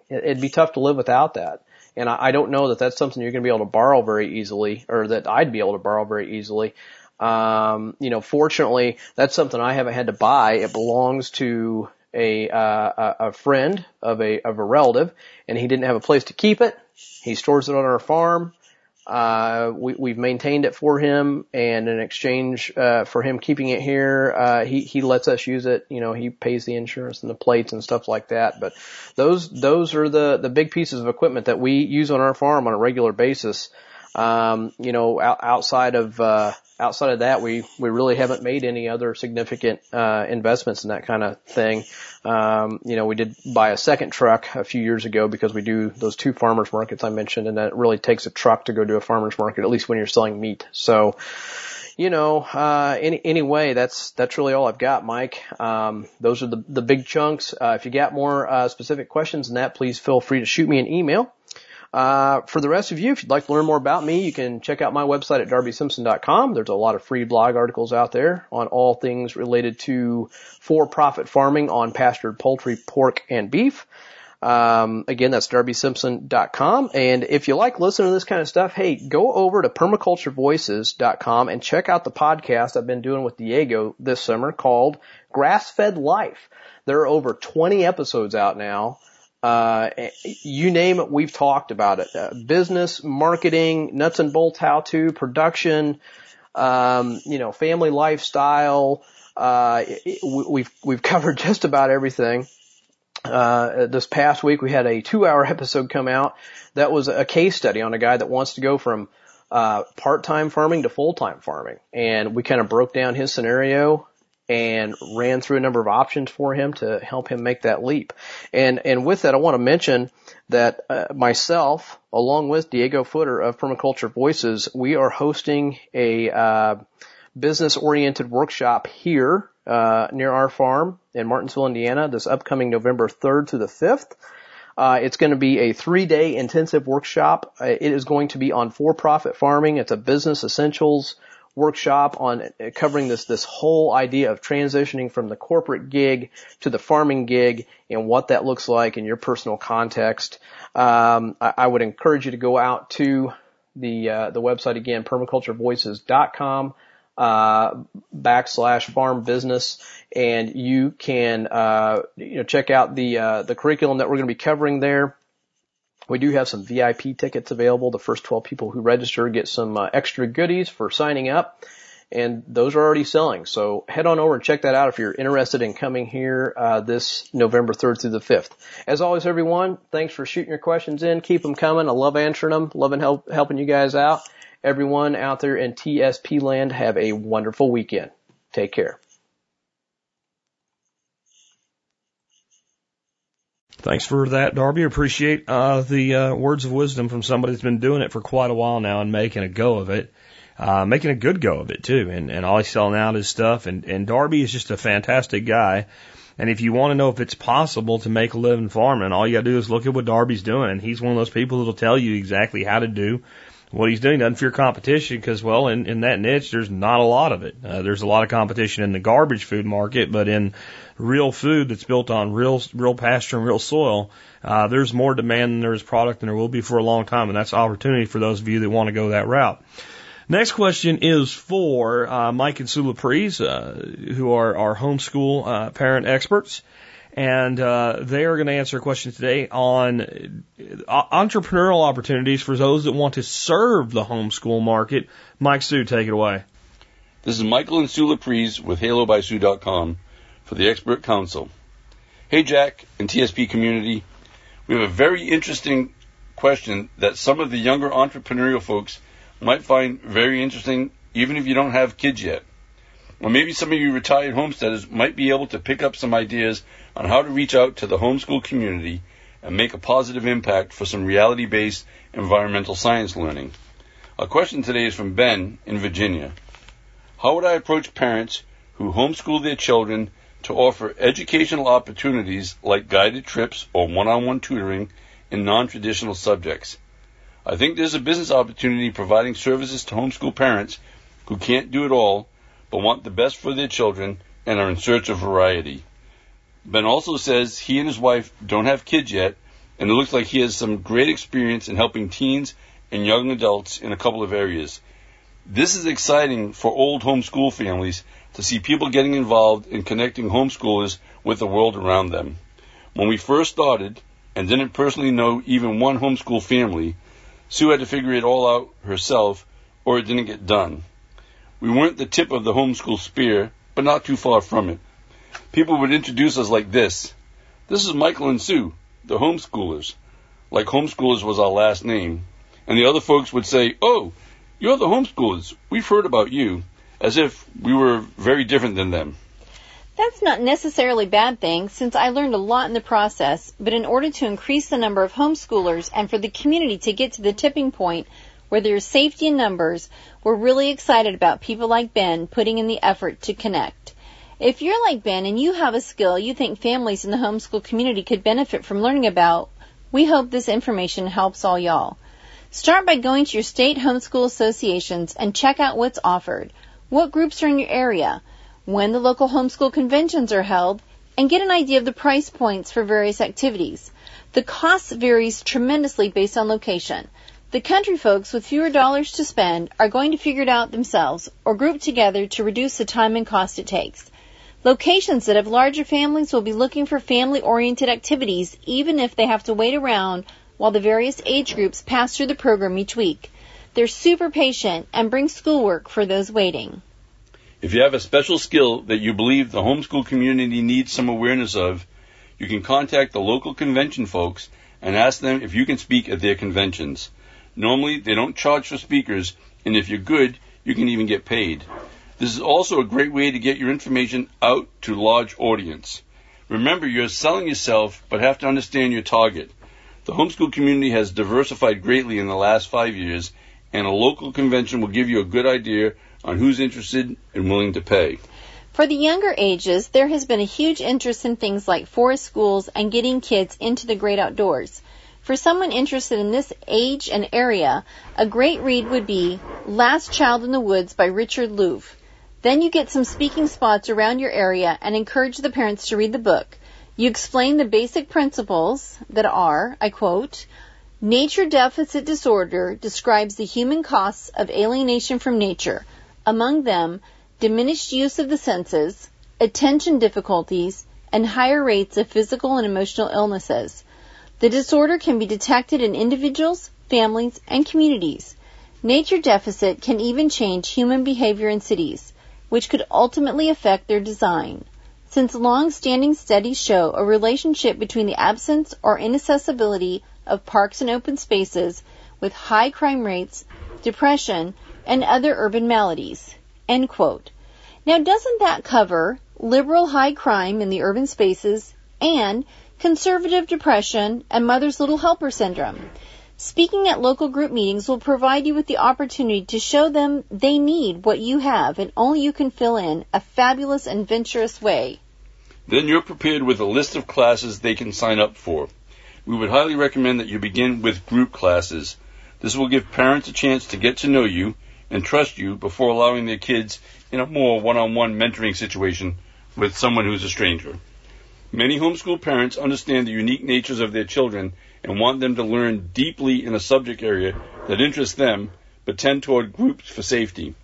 it, it'd be tough to live without that. And I, I don't know that that's something you're going to be able to borrow very easily, or that I'd be able to borrow very easily. Um, you know, fortunately, that's something I haven't had to buy. It belongs to a, uh, a friend of a, of a relative, and he didn't have a place to keep it. He stores it on our farm. Uh, we, we've maintained it for him, and in exchange, uh, for him keeping it here, uh, he, he lets us use it. You know, he pays the insurance and the plates and stuff like that. But those, those are the, the big pieces of equipment that we use on our farm on a regular basis. Um, you know, out, outside of, uh, outside of that, we, we really haven't made any other significant, uh, investments in that kind of thing. Um, you know, we did buy a second truck a few years ago because we do those two farmers markets I mentioned, and that really takes a truck to go to a farmer's market, at least when you're selling meat. So, you know, uh, any, anyway, that's, that's really all I've got, Mike. Um, those are the, the big chunks. Uh, if you got more, uh, specific questions than that, please feel free to shoot me an email. Uh, for the rest of you, if you'd like to learn more about me, you can check out my website at Darby Simpson dot com. There's a lot of free blog articles out there on all things related to for-profit farming on pastured poultry, pork, and beef. Um, again, that's Darby Simpson dot com. And if you like listening to this kind of stuff, hey, go over to Permaculture Voices dot com and check out the podcast I've been doing with Diego this summer called Grass-Fed Life. There are over twenty episodes out now. Uh, you name it, we've talked about it. Uh, business, marketing, nuts and bolts, how to, production, um, you know, family lifestyle. Uh, it, it, we've, we've covered just about everything. Uh, this past week we had a two hour episode come out that was a case study on a guy that wants to go from, uh, part-time farming to full-time farming. And we kind of broke down his scenario and ran through a number of options for him to help him make that leap. And and with that, I want to mention that uh, myself, along with Diego Footer of Permaculture Voices, we are hosting a uh business-oriented workshop here uh near our farm in Martinsville, Indiana, this upcoming November third through the fifth. Uh, it's going to be a three-day intensive workshop. Uh, it is going to be on for-profit farming. It's a business essentials workshop on covering this this whole idea of transitioning from the corporate gig to the farming gig and what that looks like in your personal context. Um, I, I would encourage you to go out to the uh, the website again, permaculture voices dot com uh, backslash farm business, and you can uh, you know check out the uh, the curriculum that we're going to be covering there. We do have some V I P tickets available. The first twelve people who register get some uh, extra goodies for signing up, and those are already selling. So head on over and check that out if you're interested in coming here uh this November third through the fifth. As always, everyone, thanks for shooting your questions in. Keep them coming. I love answering them, loving help, helping you guys out. Everyone out there in T S P land, have a wonderful weekend. Take care. Thanks for that, Darby. Appreciate uh, the uh, words of wisdom from somebody that's been doing it for quite a while now and making a go of it, uh, making a good go of it too, and, and always selling out his stuff. And, and Darby is just a fantastic guy. And if you want to know if it's possible to make a living farming, all you got to do is look at what Darby's doing. And he's one of those people that'll tell you exactly how to do what he's doing. Doesn't fear competition because, well, in, in that niche, there's not a lot of it. Uh, there's a lot of competition in the garbage food market, but in real food that's built on real, real pasture and real soil, uh, there's more demand than there is product than there will be for a long time. And that's opportunity for those of you that want to go that route. Next question is for uh, Mike and Sue Laprise, uh, who are our homeschool uh, parent experts, and uh, they are going to answer a question today on entrepreneurial opportunities for those that want to serve the homeschool market. Mike, Sue, take it away. This is Michael and Sue Laprise with Halo by Sue dot com for the Expert Council. Hey, Jack and T S P community. We have a very interesting question that some of the younger entrepreneurial folks might find very interesting, even if you don't have kids yet. Or maybe some of you retired homesteaders might be able to pick up some ideas on how to reach out to the homeschool community and make a positive impact for some reality-based environmental science learning. Our question today is from Ben in Virginia. How would I approach parents who homeschool their children to offer educational opportunities like guided trips or one-on-one tutoring in non-traditional subjects? I think there's a business opportunity providing services to homeschool parents who can't do it all, but want the best for their children and are in search of variety. Ben also says he and his wife don't have kids yet, and it looks like he has some great experience in helping teens and young adults in a couple of areas. This is exciting for old homeschool families to see people getting involved in connecting homeschoolers with the world around them. When we first started and didn't personally know even one homeschool family, Sue had to figure it all out herself, or it didn't get done. We weren't the tip of the homeschool spear, but not too far from it. People would introduce us like this. This is Michael and Sue, the homeschoolers. Like homeschoolers was our last name. And the other folks would say, oh, you're the homeschoolers. We've heard about you. As if we were very different than them. That's not necessarily a bad thing, since I learned a lot in the process, but in order to increase the number of homeschoolers and for the community to get to the tipping point where there's safety in numbers, we're really excited about people like Ben putting in the effort to connect. If you're like Ben and you have a skill you think families in the homeschool community could benefit from learning about, we hope this information helps all y'all. Start by going to your state homeschool associations and check out what's offered, what groups are in your area, when the local homeschool conventions are held, and get an idea of the price points for various activities. The cost varies tremendously based on location. The country folks with fewer dollars to spend are going to figure it out themselves or group together to reduce the time and cost it takes. Locations that have larger families will be looking for family-oriented activities, even if they have to wait around while the various age groups pass through the program each week. They're super patient and bring schoolwork for those waiting. If you have a special skill that you believe the homeschool community needs some awareness of, you can contact the local convention folks and ask them if you can speak at their conventions. Normally, they don't charge for speakers, and if you're good, you can even get paid. This is also a great way to get your information out to a large audience. Remember, you're selling yourself, but have to understand your target. The homeschool community has diversified greatly in the last five years, and a local convention will give you a good idea on who's interested and willing to pay. For the younger ages, there has been a huge interest in things like forest schools and getting kids into the great outdoors. For someone interested in this age and area, a great read would be Last Child in the Woods by Richard Louvre. Then you get some speaking spots around your area and encourage the parents to read the book. You explain the basic principles that are, I quote, nature deficit disorder describes the human costs of alienation from nature, among them, diminished use of the senses, attention difficulties, and higher rates of physical and emotional illnesses. The disorder can be detected in individuals, families, and communities. Nature deficit can even change human behavior in cities, which could ultimately affect their design. Since long-standing studies show a relationship between the absence or inaccessibility of parks and open spaces with high crime rates, depression, and other urban maladies, end quote. Now, doesn't that cover liberal high crime in the urban spaces and conservative depression, and mother's little helper syndrome. Speaking at local group meetings will provide you with the opportunity to show them they need what you have and only you can fill in a fabulous and venturous way. Then you're prepared with a list of classes they can sign up for. We would highly recommend that you begin with group classes. This will give parents a chance to get to know you and trust you before allowing their kids in a more one-on-one mentoring situation with someone who's a stranger. Many homeschool parents understand the unique natures of their children and want them to learn deeply in a subject area that interests them, but tend toward groups for safety.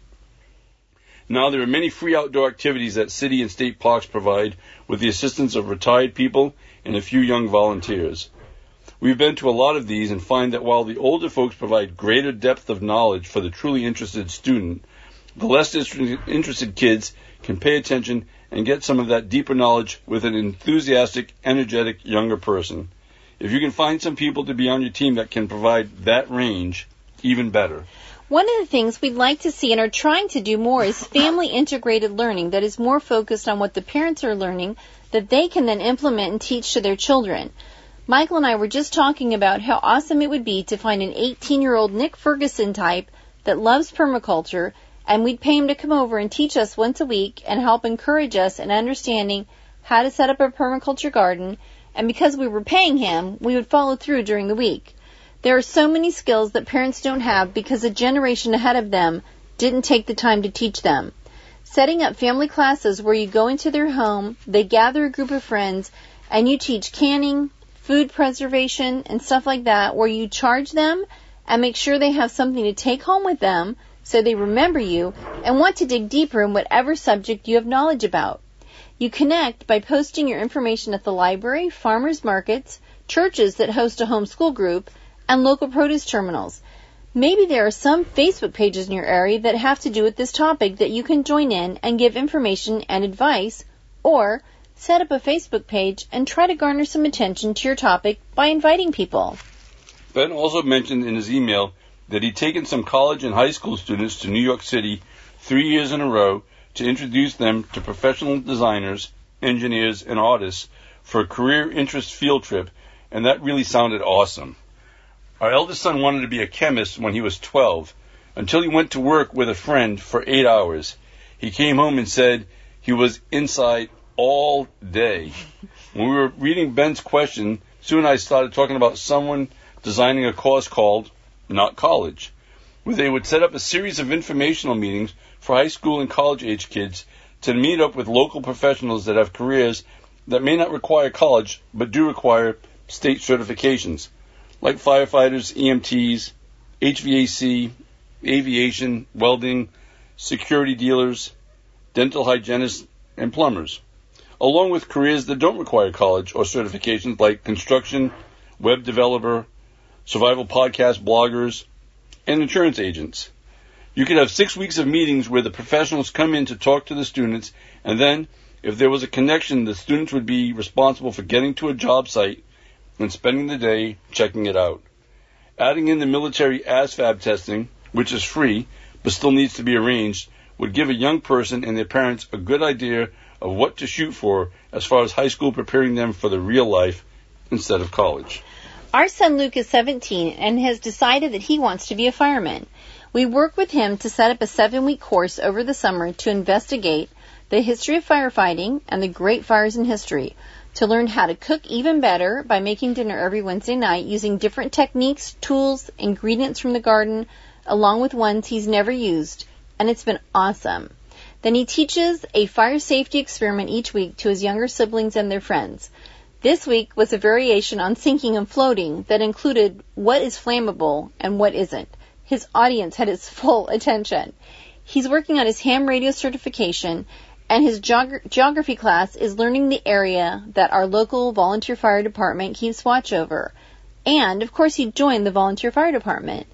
Now, there are many free outdoor activities that city and state parks provide with the assistance of retired people and a few young volunteers. We've been to a lot of these and find that while the older folks provide greater depth of knowledge for the truly interested student, the less interested kids can pay attention and get some of that deeper knowledge with an enthusiastic, energetic younger person. If you can find some people to be on your team that can provide that range, even better. One of the things we'd like to see and are trying to do more is family integrated learning that is more focused on what the parents are learning that they can then implement and teach to their children. Michael and I were just talking about how awesome it would be to find an eighteen-year-old Nick Ferguson type that loves permaculture, and we'd pay him to come over and teach us once a week and help encourage us in understanding how to set up a permaculture garden, and because we were paying him, we would follow through during the week. There are so many skills that parents don't have because a generation ahead of them didn't take the time to teach them. Setting up family classes where you go into their home, they gather a group of friends, and you teach canning, food preservation, and stuff like that, where you charge them and make sure they have something to take home with them so they remember you and want to dig deeper in whatever subject you have knowledge about. You connect by posting your information at the library, farmers markets, churches that host a homeschool group, and local produce terminals. Maybe there are some Facebook pages in your area that have to do with this topic that you can join in and give information and advice, or set up a Facebook page and try to garner some attention to your topic by inviting people. Ben also mentioned in his email that he'd taken some college and high school students to New York City three years in a row to introduce them to professional designers, engineers, and artists for a career interest field trip, and that really sounded awesome. Our eldest son wanted to be a chemist when he was twelve, until he went to work with a friend for eight hours. He came home and said he was inside all day. When we were reading Ben's question, Sue and I started talking about someone designing a course called Not College, where they would set up a series of informational meetings for high school and college-age kids to meet up with local professionals that have careers that may not require college, but do require state certifications, like firefighters, E M Ts, H V A C, aviation, welding, security dealers, dental hygienists, and plumbers, along with careers that don't require college or certifications like construction, web developer, survival podcast bloggers, and insurance agents. You could have six weeks of meetings where the professionals come in to talk to the students, and then, if there was a connection, the students would be responsible for getting to a job site and spending the day checking it out. Adding in the military ASVAB testing, which is free but still needs to be arranged, would give a young person and their parents a good idea of what to shoot for as far as high school preparing them for the real life instead of college. Our son Luke is seventeen and has decided that he wants to be a fireman. We work with him to set up a seven-week course over the summer to investigate the history of firefighting and the great fires in history, to learn how to cook even better by making dinner every Wednesday night using different techniques, tools, ingredients from the garden, along with ones he's never used, and it's been awesome. Then he teaches a fire safety experiment each week to his younger siblings and their friends. This week was a variation on sinking and floating that included what is flammable and what isn't. His audience had his full attention. He's working on his ham radio certification, and his geog- geography class is learning the area that our local volunteer fire department keeps watch over. And, of course, he joined the volunteer fire department.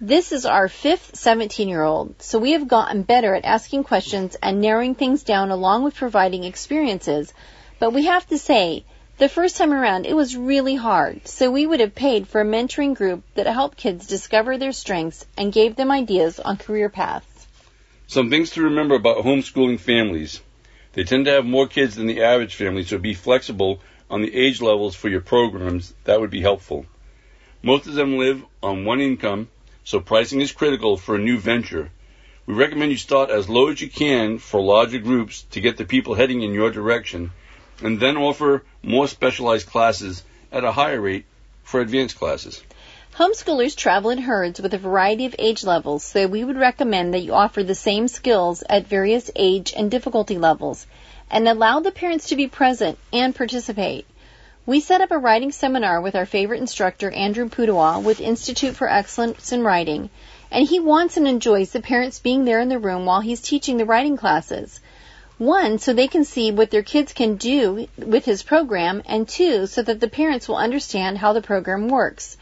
This is our fifth seventeen-year-old, so we have gotten better at asking questions and narrowing things down along with providing experiences. But we have to say, the first time around, it was really hard, so we would have paid for a mentoring group that helped kids discover their strengths and gave them ideas on career paths. Some things to remember about homeschooling families. They tend to have more kids than the average family, so be flexible on the age levels for your programs, that would be helpful. Most of them live on one income, so pricing is critical for a new venture. We recommend you start as low as you can for larger groups to get the people heading in your direction, and then offer more specialized classes at a higher rate for advanced classes. Homeschoolers travel in herds with a variety of age levels, so we would recommend that you offer the same skills at various age and difficulty levels, and allow the parents to be present and participate. We set up a writing seminar with our favorite instructor, Andrew Poudoua, with Institute for Excellence in Writing, and he wants and enjoys the parents being there in the room while he's teaching the writing classes. One, so they can see what their kids can do with his program, and two, so that the parents will understand how the program works.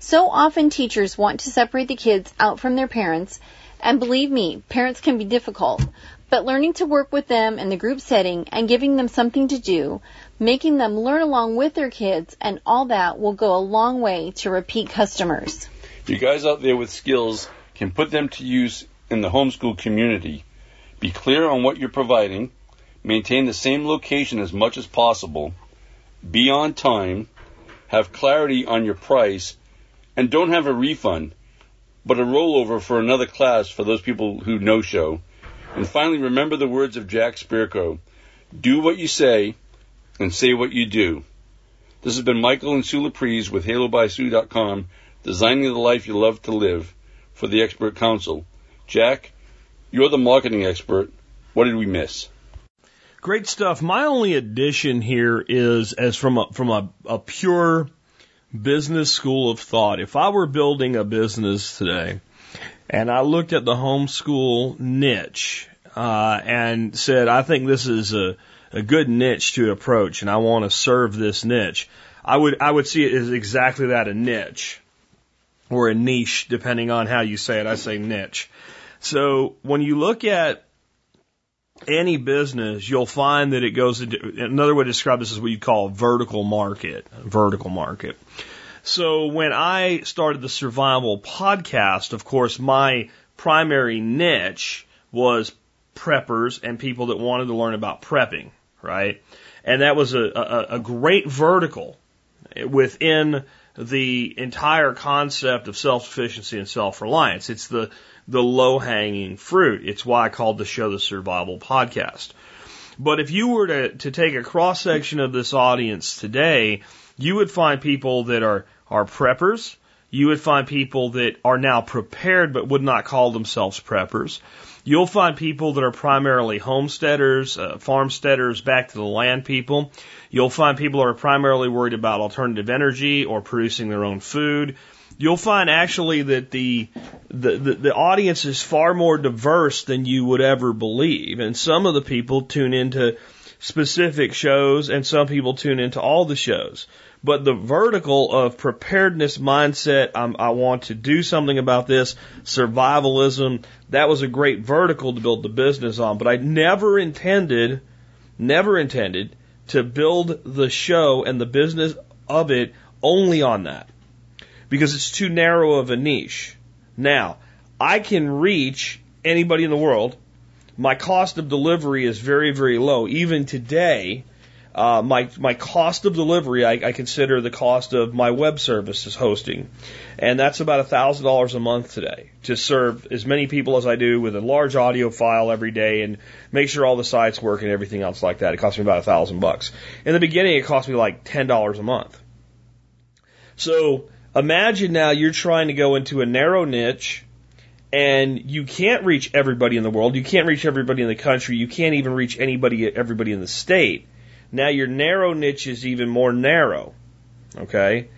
So often teachers want to separate the kids out from their parents, and believe me, parents can be difficult, but learning to work with them in the group setting and giving them something to do, making them learn along with their kids, and all that will go a long way to repeat customers. You guys out there with skills can put them to use in the homeschool community. Be clear on what you're providing. Maintain the same location as much as possible. Be on time. Have clarity on your price. And don't have a refund, but a rollover for another class for those people who no-show. And finally, remember the words of Jack Spirko. Do what you say and say what you do. This has been Michael and Sue Laprise with Halo By Sue dot com, designing the life you love to live, for the Expert Council. Jack, you're the marketing expert. What did we miss? Great stuff. My only addition here is, as from a, from a, a pure business school of thought, if I were building a business today, and I looked at the homeschool niche uh, and said, I think this is a, a good niche to approach, and I want to serve this niche, I would I would see it as exactly that, a niche or a niche, depending on how you say it. I say niche. So when you look at any business, you'll find that it goes into, another way to describe this is what you call vertical market, vertical market. So when I started the Survival Podcast, of course, my primary niche was preppers and people that wanted to learn about prepping, right? And that was a, a, a great vertical within the entire concept of self-sufficiency and self-reliance. It's the the low-hanging fruit. It's why I called the show the Survival Podcast. But if you were to, to take a cross-section of this audience today, you would find people that are, are preppers. You would find people that are now prepared but would not call themselves preppers. You'll find people that are primarily homesteaders, uh, farmsteaders, back-to-the-land people. You'll find people that are primarily worried about alternative energy or producing their own food. You'll find actually that the, the, the, the audience is far more diverse than you would ever believe. And some of the people tune into specific shows and some people tune into all the shows. But the vertical of preparedness mindset, I'm, I want to do something about this, survivalism, that was a great vertical to build the business on. But I never intended, never intended to build the show and the business of it only on that, because it's too narrow of a niche. Now, I can reach anybody in the world. My cost of delivery is very, very low. Even today, uh, my my cost of delivery, I, I consider the cost of my web services hosting. And that's about one thousand dollars a month today to serve as many people as I do with a large audio file every day and make sure all the sites work and everything else like that. It costs me about one thousand dollars. In the beginning, it cost me like ten dollars a month. So imagine now you're trying to go into a narrow niche and you can't reach everybody in the world. You can't reach everybody in the country. You can't even reach anybody, everybody in the state. Now your narrow niche is even more narrow. Okay?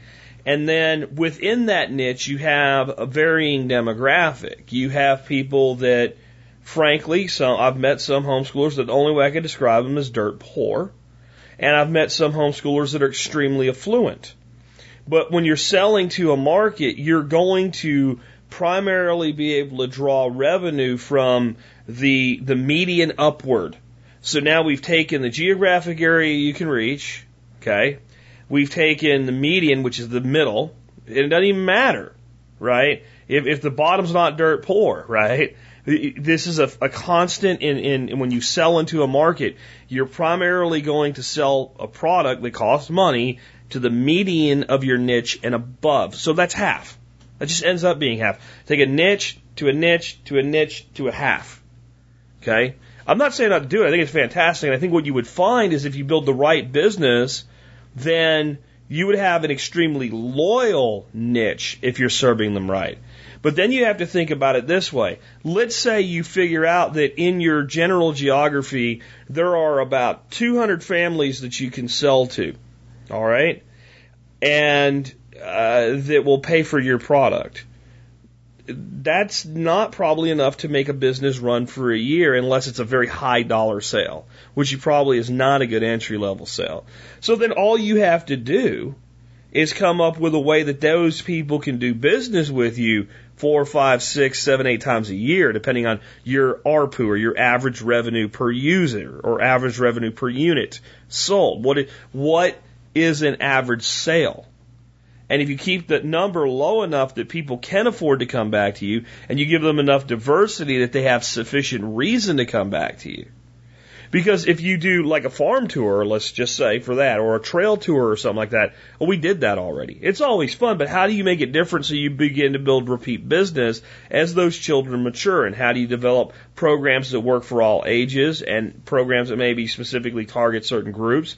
And then within that niche, you have a varying demographic. You have people that, frankly, some, I've met some homeschoolers that the only way I could describe them is dirt poor. And I've met some homeschoolers that are extremely affluent. But when you're selling to a market, you're going to primarily be able to draw revenue from the the median upward. So now we've taken the geographic area you can reach, okay? We've taken the median, which is the middle. It doesn't even matter, right? If if the bottom's not dirt poor, right? This is a, a constant in, in, in when you sell into a market, you're primarily going to sell a product that costs money to the median of your niche and above. So that's half. That just ends up being half. Take a niche to a niche to a niche to a half. Okay? I'm not saying not to do it. I think it's fantastic. And I think what you would find is if you build the right business, then you would have an extremely loyal niche if you're serving them right. But then you have to think about it this way. Let's say you figure out that in your general geography, there are about two hundred families that you can sell to, all right, and uh, that will pay for your product. That's not probably enough to make a business run for a year unless it's a very high dollar sale, which probably is not a good entry level sale. So then all you have to do is come up with a way that those people can do business with you four, five, six, seven, eight times a year, depending on your A R P U or your average revenue per user or average revenue per unit sold. What is, what is an average sale? And if you keep that number low enough that people can afford to come back to you, and you give them enough diversity that they have sufficient reason to come back to you. Because if you do like a farm tour, let's just say for that, or a trail tour or something like that, well, we did that already. It's always fun, but how do you make it different so you begin to build repeat business as those children mature? And how do you develop programs that work for all ages and programs that maybe specifically target certain groups?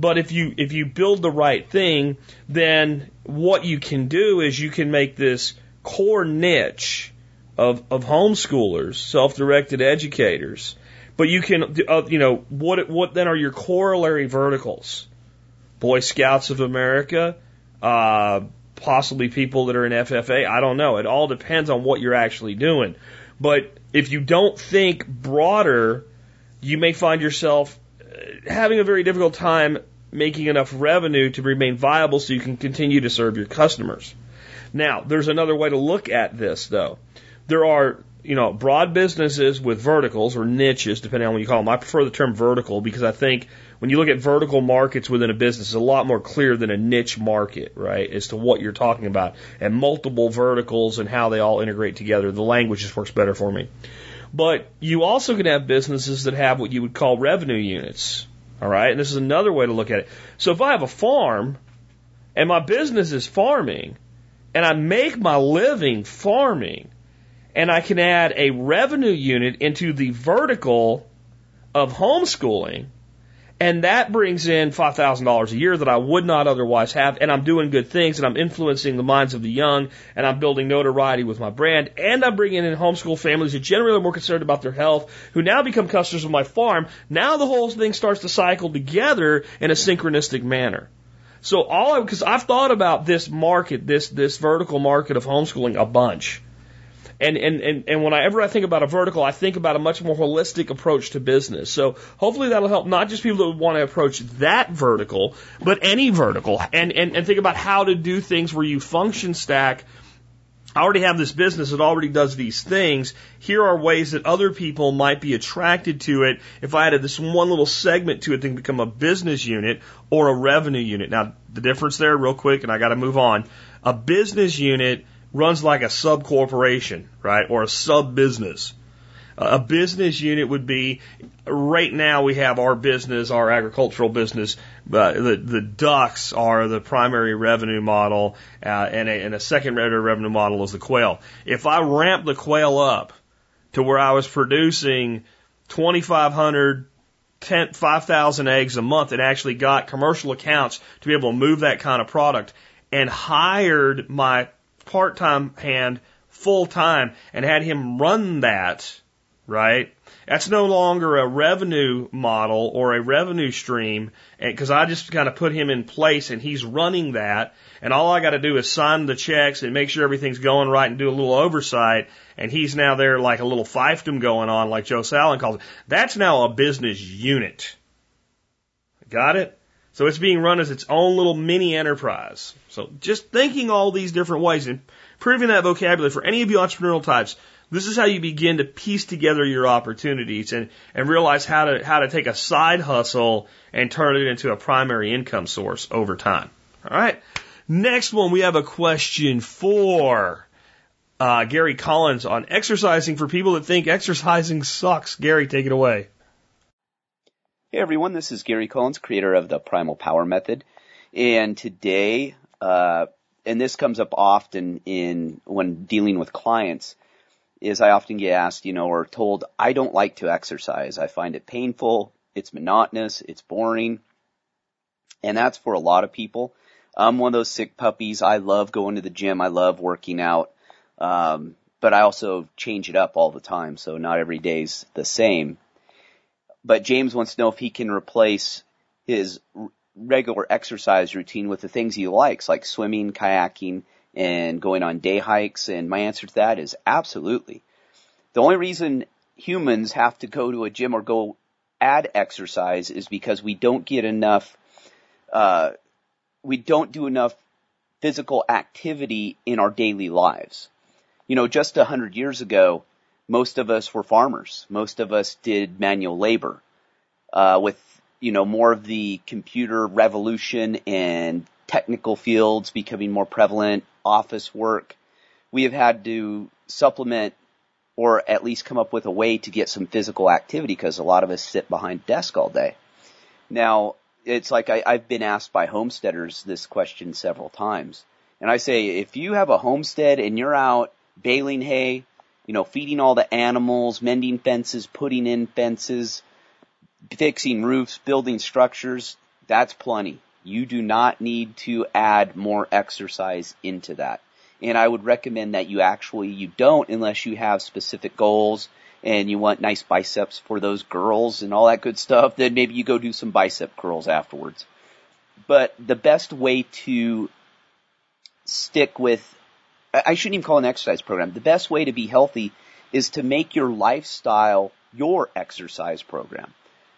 But if you if you build the right thing, then what you can do is you can make this core niche of of homeschoolers, self-directed educators. But you can, uh, you know, what what then are your corollary verticals? Boy Scouts of America, uh, possibly people that are in F F A. I don't know. It all depends on what you're actually doing. But if you don't think broader, you may find yourself having a very difficult time making enough revenue to remain viable so you can continue to serve your customers. Now, there's another way to look at this, though. There are You know, broad businesses with verticals or niches, depending on what you call them. I prefer the term vertical because I think when you look at vertical markets within a business, it's a lot more clear than a niche market, right, as to what you're talking about. And multiple verticals and how they all integrate together. The language just works better for me. But you also can have businesses that have what you would call revenue units, all right? And this is another way to look at it. So if I have a farm and my business is farming and I make my living farming, and I can add a revenue unit into the vertical of homeschooling, and that brings in five thousand dollars a year that I would not otherwise have, and I'm doing good things, and I'm influencing the minds of the young, and I'm building notoriety with my brand, and I'm bringing in homeschool families who generally are more concerned about their health, who now become customers of my farm. Now the whole thing starts to cycle together in a synchronistic manner. So all, because I've thought about this market, this this vertical market of homeschooling a bunch. And, and, and, and whenever I think about a vertical, I think about a much more holistic approach to business. So hopefully that'll help not just people that want to approach that vertical, but any vertical. And, and, and think about how to do things where you function stack. I already have this business that already does these things. Here are ways that other people might be attracted to it if I added this one little segment to it that can become a business unit or a revenue unit. Now, the difference there, real quick, and I got to move on. A business unit runs like a sub-corporation, right, or a sub-business. A business unit would be, right now we have our business, our agricultural business, uh, the, the ducks are the primary revenue model, uh, and, a, and a secondary revenue model is the quail. If I ramp the quail up to where I was producing twenty-five hundred, five thousand eggs a month and actually got commercial accounts to be able to move that kind of product and hired my part-time hand full-time and had him run that, right? That's no longer a revenue model or a revenue stream because I just kind of put him in place and he's running that, and all I got to do is sign the checks and make sure everything's going right and do a little oversight, and he's now there like a little fiefdom going on, like Joe Salin calls it. That's now a business unit. Got it? So it's being run as its own little mini enterprise. So just thinking all these different ways and proving that vocabulary for any of you entrepreneurial types, this is how you begin to piece together your opportunities and, and realize how to how to take a side hustle and turn it into a primary income source over time. All right. Next one, we have a question for uh, Gary Collins on exercising for people that think exercising sucks. Gary, take it away. Hey, everyone. This is Gary Collins, creator of the Primal Power Method. And today, uh, and this comes up often in when dealing with clients, is I often get asked, you know, or told, I don't like to exercise. I find it painful. It's monotonous. It's boring. And that's for a lot of people. I'm one of those sick puppies. I love going to the gym. I love working out. Um, but I also change it up all the time. So not every day's the same. But James wants to know if he can replace his regular exercise routine with the things he likes, like swimming, kayaking, and going on day hikes. And my answer to that is absolutely. The only reason humans have to go to a gym or go add exercise is because we don't get enough, uh, we don't do enough physical activity in our daily lives. You know, just a hundred years ago, most of us were farmers. Most of us did manual labor. Uh, with, you know, more of the computer revolution and technical fields becoming more prevalent, office work, we have had to supplement or at least come up with a way to get some physical activity because a lot of us sit behind desk all day. Now, it's like I, I've been asked by homesteaders this question several times. And I say, if you have a homestead and you're out baling hay, you know, feeding all the animals, mending fences, putting in fences, fixing roofs, building structures, that's plenty. You do not need to add more exercise into that. And I would recommend that you actually, you don't unless you have specific goals and you want nice biceps for those girls and all that good stuff, then maybe you go do some bicep curls afterwards. But the best way to stick with, I shouldn't even call an exercise program, the best way to be healthy is to make your lifestyle your exercise program.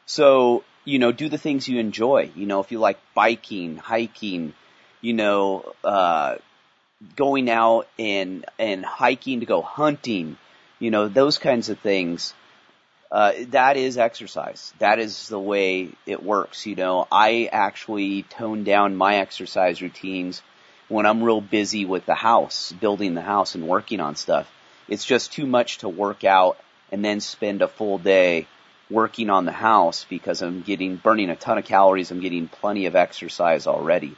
So, you know, do the things you enjoy. You know, if you like biking, hiking, you know, uh, going out and, and hiking to go hunting, you know, those kinds of things, uh, that is exercise. That is the way it works. You know, I actually tone down my exercise routines when I'm real busy with the house, building the house and working on stuff. It's just too much to work out and then spend a full day working on the house because I'm getting burning a ton of calories. I'm getting plenty of exercise already.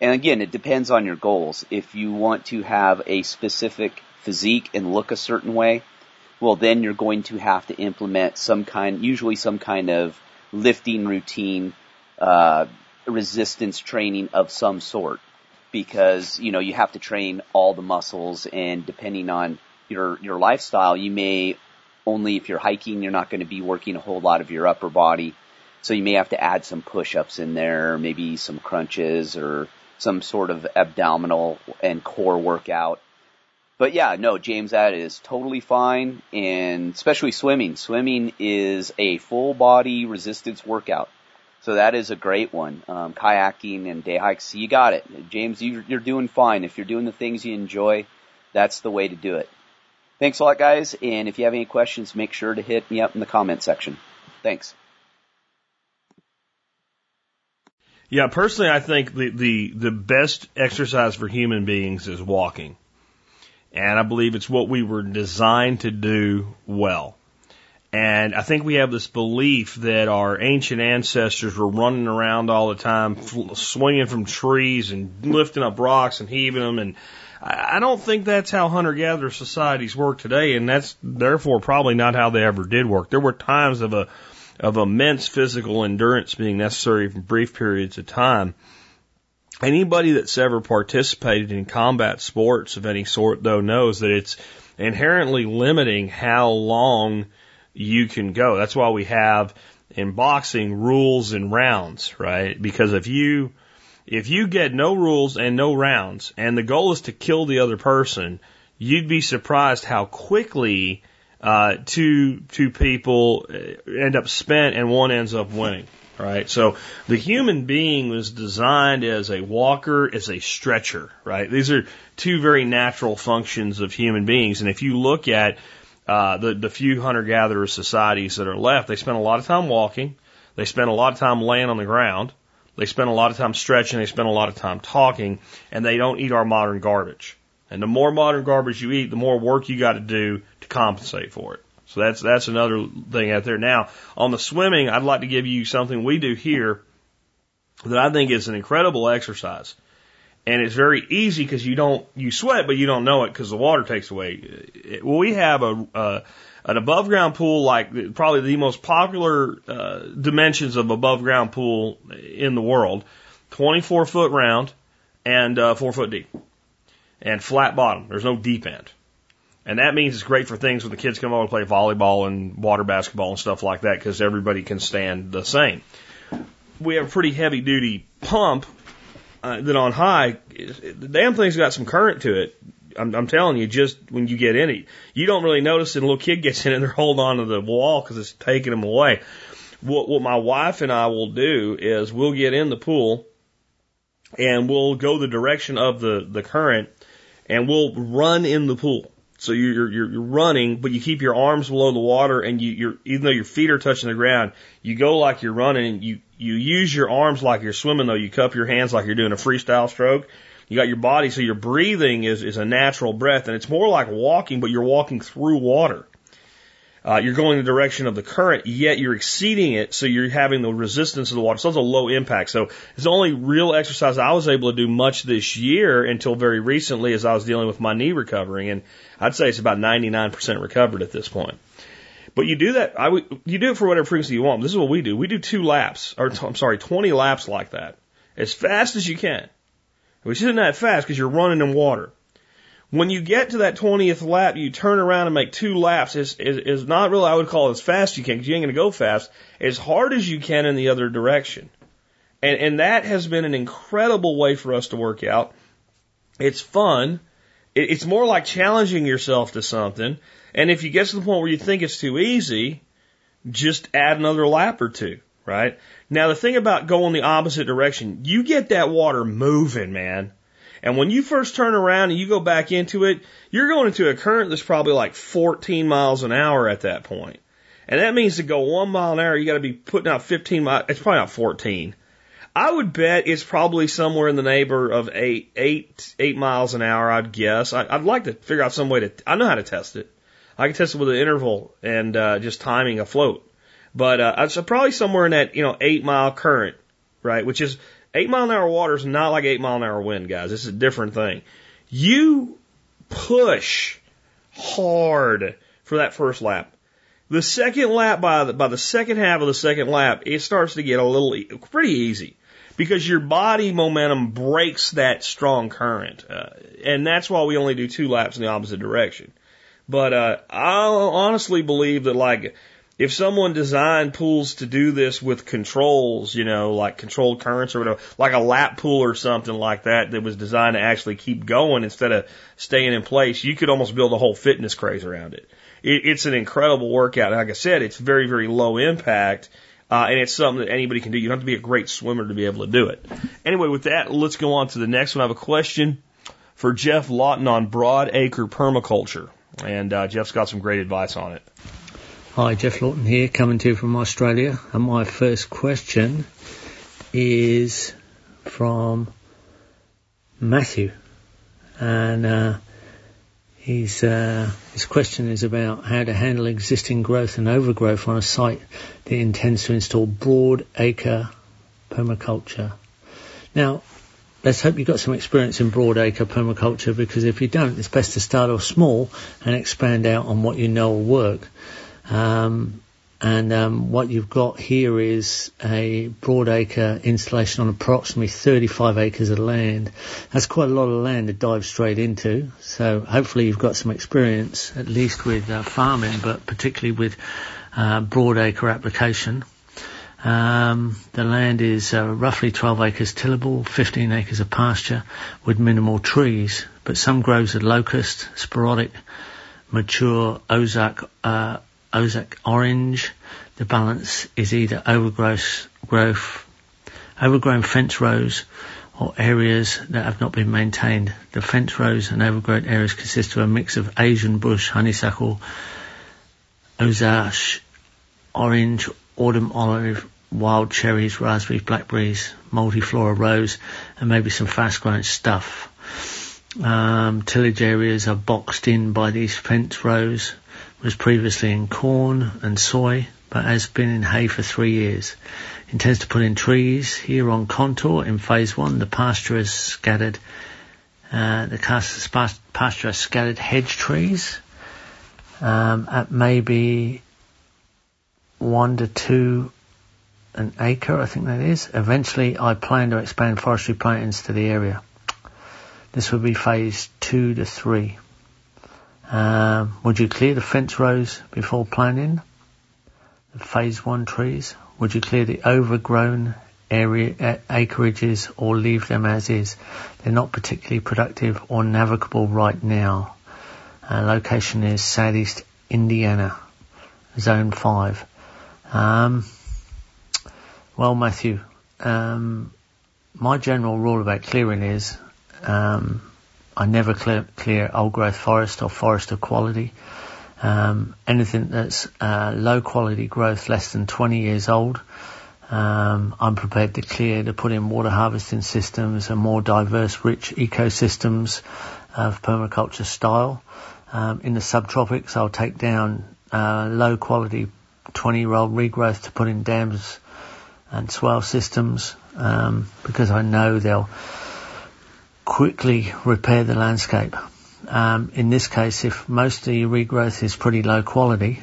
And again, it depends on your goals. If you want to have a specific physique and look a certain way, well, then you're going to have to implement some kind, usually some kind of lifting routine, uh, resistance training of some sort, because, you know, you have to train all the muscles, and depending on your, your lifestyle, you may only, if you're hiking, you're not going to be working a whole lot of your upper body. So you may have to add some push-ups in there, maybe some crunches or some sort of abdominal and core workout. But yeah, no, James, that is totally fine. And especially swimming. Swimming is a full body resistance workout. So that is a great one. Um, kayaking and day hikes. You got it. James, you, you're doing fine. If you're doing the things you enjoy, that's the way to do it. Thanks a lot, guys, and if you have any questions, make sure to hit me up in the comment section. Thanks. Yeah, personally, I think the, the, the best exercise for human beings is walking, and I believe it's what we were designed to do well. And I think we have this belief that our ancient ancestors were running around all the time, fl- swinging from trees and lifting up rocks and heaving them, and I don't think that's how hunter-gatherer societies work today, and that's therefore probably not how they ever did work. There were times of a, of immense physical endurance being necessary for brief periods of time. Anybody that's ever participated in combat sports of any sort, though, knows that it's inherently limiting how long you can go. That's why we have, in boxing, rules and rounds, right? Because if you... If you get no rules and no rounds, and the goal is to kill the other person, you'd be surprised how quickly uh, two two people end up spent and one ends up winning. Right? So the human being was designed as a walker, as a stretcher. Right? These are two very natural functions of human beings. And if you look at uh, the the few hunter-gatherer societies that are left, they spend a lot of time walking. They spend a lot of time laying on the ground. They spend a lot of time stretching, they spend a lot of time talking, and they don't eat our modern garbage. And the more modern garbage you eat, the more work you got to do to compensate for it. So that's that's another thing out there. Now, on the swimming, I'd like to give you something we do here that I think is an incredible exercise. And it's very easy because you don't you sweat, but you don't know it because the water takes away. We have a uh, an above ground pool, like probably the most popular uh, dimensions of above ground pool in the world, twenty-four foot round and uh, four foot deep, and flat bottom. There's no deep end, and that means it's great for things when the kids come over to play volleyball and water basketball and stuff like that because everybody can stand the same. We have a pretty heavy duty pump. Uh, then on high, the damn thing's got some current to it. I'm, I'm telling you, just when you get in it, you don't really notice it. A little kid gets in it and they're holding on to the wall because it's taking them away. What, what my wife and I will do is we'll get in the pool and we'll go the direction of the, the current and we'll run in the pool. So you're, you're, you're running, but you keep your arms below the water and you, you're, even though your feet are touching the ground, you go like you're running and you, you use your arms like you're swimming though. You cup your hands like you're doing a freestyle stroke. You got your body. So your breathing is, is a natural breath and it's more like walking, but you're walking through water. Uh, you're going the direction of the current, yet you're exceeding it. So you're having the resistance of the water. So it's a low impact. So it's the only real exercise I was able to do much this year until very recently as I was dealing with my knee recovering. And I'd say it's about ninety-nine percent recovered at this point. But you do that, I w- you do it for whatever frequency you want. This is what we do. We do two laps, or t- I'm sorry, twenty laps like that, as fast as you can, which isn't that fast because you're running in water. When you get to that twentieth lap, you turn around and make two laps. It's, it's not really, I would call it as fast as you can because you ain't going to go fast, as hard as you can in the other direction. And, and that has been an incredible way for us to work out. It's fun. It, it's more like challenging yourself to something. And if you get to the point where you think it's too easy, just add another lap or two, right? Now, the thing about going the opposite direction, you get that water moving, man. And when you first turn around and you go back into it, you're going into a current that's probably like fourteen miles an hour at that point. And that means to go one mile an hour, you got to be putting out fifteen miles. It's probably not fourteen. I would bet it's probably somewhere in the neighborhood of eight, eight, eight miles an hour, I'd guess. I, I'd like to figure out some way to, I know how to test it. I can test it with an interval and uh, just timing a float. But uh, it's probably somewhere in that, you know, eight-mile current, right, which is eight-mile-an-hour water is not like eight-mile-an-hour wind, guys. This is a different thing. You push hard for that first lap. The second lap, by the, by the second half of the second lap, it starts to get a little e- pretty easy because your body momentum breaks that strong current. Uh, and that's why we only do two laps in the opposite direction. But uh, I honestly believe that, like, if someone designed pools to do this with controls, you know, like controlled currents or whatever, like a lap pool or something like that that was designed to actually keep going instead of staying in place, you could almost build a whole fitness craze around it. it it's an incredible workout. And like I said, it's very, very low impact, uh, and it's something that anybody can do. You don't have to be a great swimmer to be able to do it. Anyway, with that, let's go on to the next one. I have a question for Jeff Lawton on broadacre permaculture. And uh, Jeff's got some great advice on it. Hi, Jeff Lawton here, coming to you from Australia. And my first question is from Matthew. And uh, he's, uh, his question is about how to handle existing growth and overgrowth on a site that intends to install broadacre permaculture. Now, let's hope you've got some experience in broadacre permaculture, because if you don't, it's best to start off small and expand out on what you know will work. Um, and um, what you've got here is a broadacre installation on approximately thirty-five acres of land. That's quite a lot of land to dive straight into. So hopefully you've got some experience, at least with uh, farming, but particularly with uh, broadacre application. Um, the land is uh, roughly twelve acres tillable, fifteen acres of pasture with minimal trees, but some groves of locust, sporadic, mature Ozark, uh, Ozark orange. The balance is either overgrowth, growth, overgrown fence rows or areas that have not been maintained. The fence rows and overgrown areas consist of a mix of Asian bush, honeysuckle, Ozark orange, autumn olive, wild cherries, raspberries, blackberries, multi-flora rose, and maybe some fast-growing stuff. Um, tillage areas are boxed in by these fence rows. Was previously in corn and soy, but has been in hay for three years. Intends to put in trees here on contour in phase one. The pasture is scattered. Uh, the pasture has scattered hedge trees um, at maybe one to two an acre, I think that is. Eventually, I plan to expand forestry plantings to the area. This will be phase two to three. Um, would you clear the fence rows before planting the phase one trees? Would you clear the overgrown area uh, acreages or leave them as is? They're not particularly productive or navigable right now. Uh, location is Southeast Indiana, Zone five. Um, well, Matthew, um, my general rule about clearing is... Um, I never clear, clear old growth forest or forest of quality. Um, anything that's uh, low quality growth, less than twenty years old, um, I'm prepared to clear to put in water harvesting systems and more diverse, rich ecosystems of permaculture style. Um, in the subtropics, I'll take down uh, low quality twenty-year-old regrowth to put in dams and swale systems um, because I know they'll quickly repair the landscape. Um, in this case, if most of the regrowth is pretty low quality,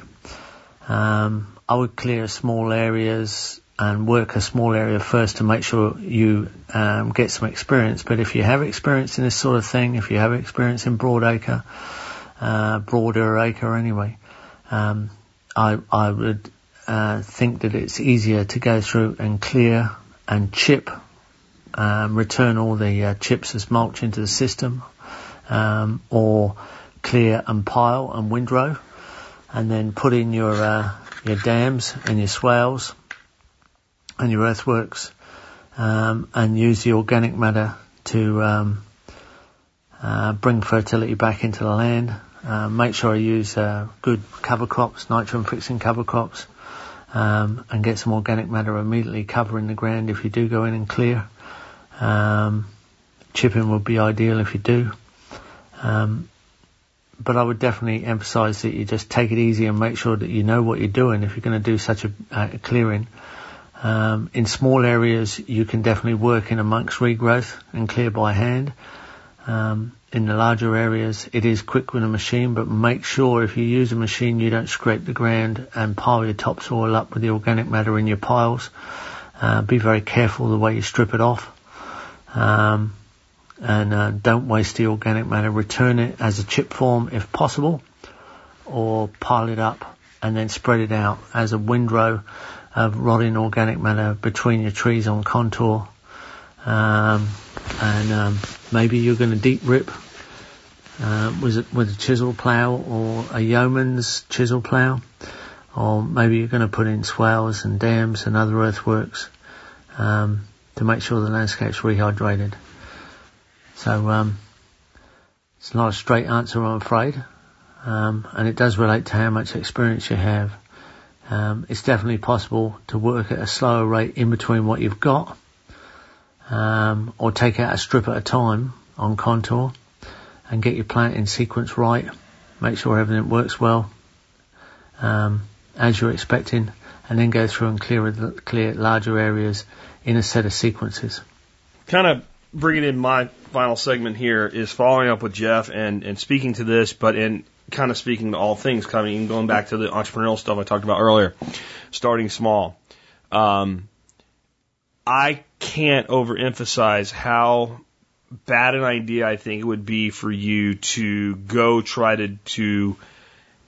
um, I would clear small areas and work a small area first to make sure you um, get some experience. But if you have experience in this sort of thing, if you have experience in broad acre, uh, broader acre anyway, um, I, I would uh, think that it's easier to go through and clear and chip. Um, return all the uh, chips as mulch into the system, um, or clear and pile and windrow, and then put in your uh, your dams and your swales and your earthworks, um, and use the organic matter to um, uh, bring fertility back into the land. Uh, make sure I use uh, good cover crops, nitrogen fixing cover crops, um, and get some organic matter immediately covering the ground if you do go in and clear. Um, chipping would be ideal if you do, um, but I would definitely emphasise that you just take it easy and make sure that you know what you're doing if you're going to do such a, a clearing. Um, in small areas, you can definitely work in amongst regrowth and clear by hand. Um, in the larger areas, it is quick with a machine, but make sure if you use a machine, you don't scrape the ground and pile your topsoil up with the organic matter in your piles. Uh, be very careful the way you strip it off. Um, and uh, don't waste the organic matter. Return it as a chip form if possible, or pile it up and then spread it out as a windrow of rotting organic matter between your trees on contour. Um, and um, maybe you're going to deep rip uh, with, a, with a chisel plough or a yeoman's chisel plough, or maybe you're going to put in swales and dams and other earthworks. Um, to make sure the landscape's rehydrated. So um, it's not a straight answer, I'm afraid, um, and it does relate to how much experience you have. Um, it's definitely possible to work at a slower rate in between what you've got, um, or take out a strip at a time on contour and get your planting sequence right, make sure everything works well um, as you're expecting, and then go through and clear, clear larger areas in a set of sequences. Kind of bringing in my final segment here is following up with Jeff and, and speaking to this, but in kind of speaking to all things coming and going back to the entrepreneurial stuff I talked about earlier, starting small. Um, I can't overemphasize how bad an idea I think it would be for you to go try to, to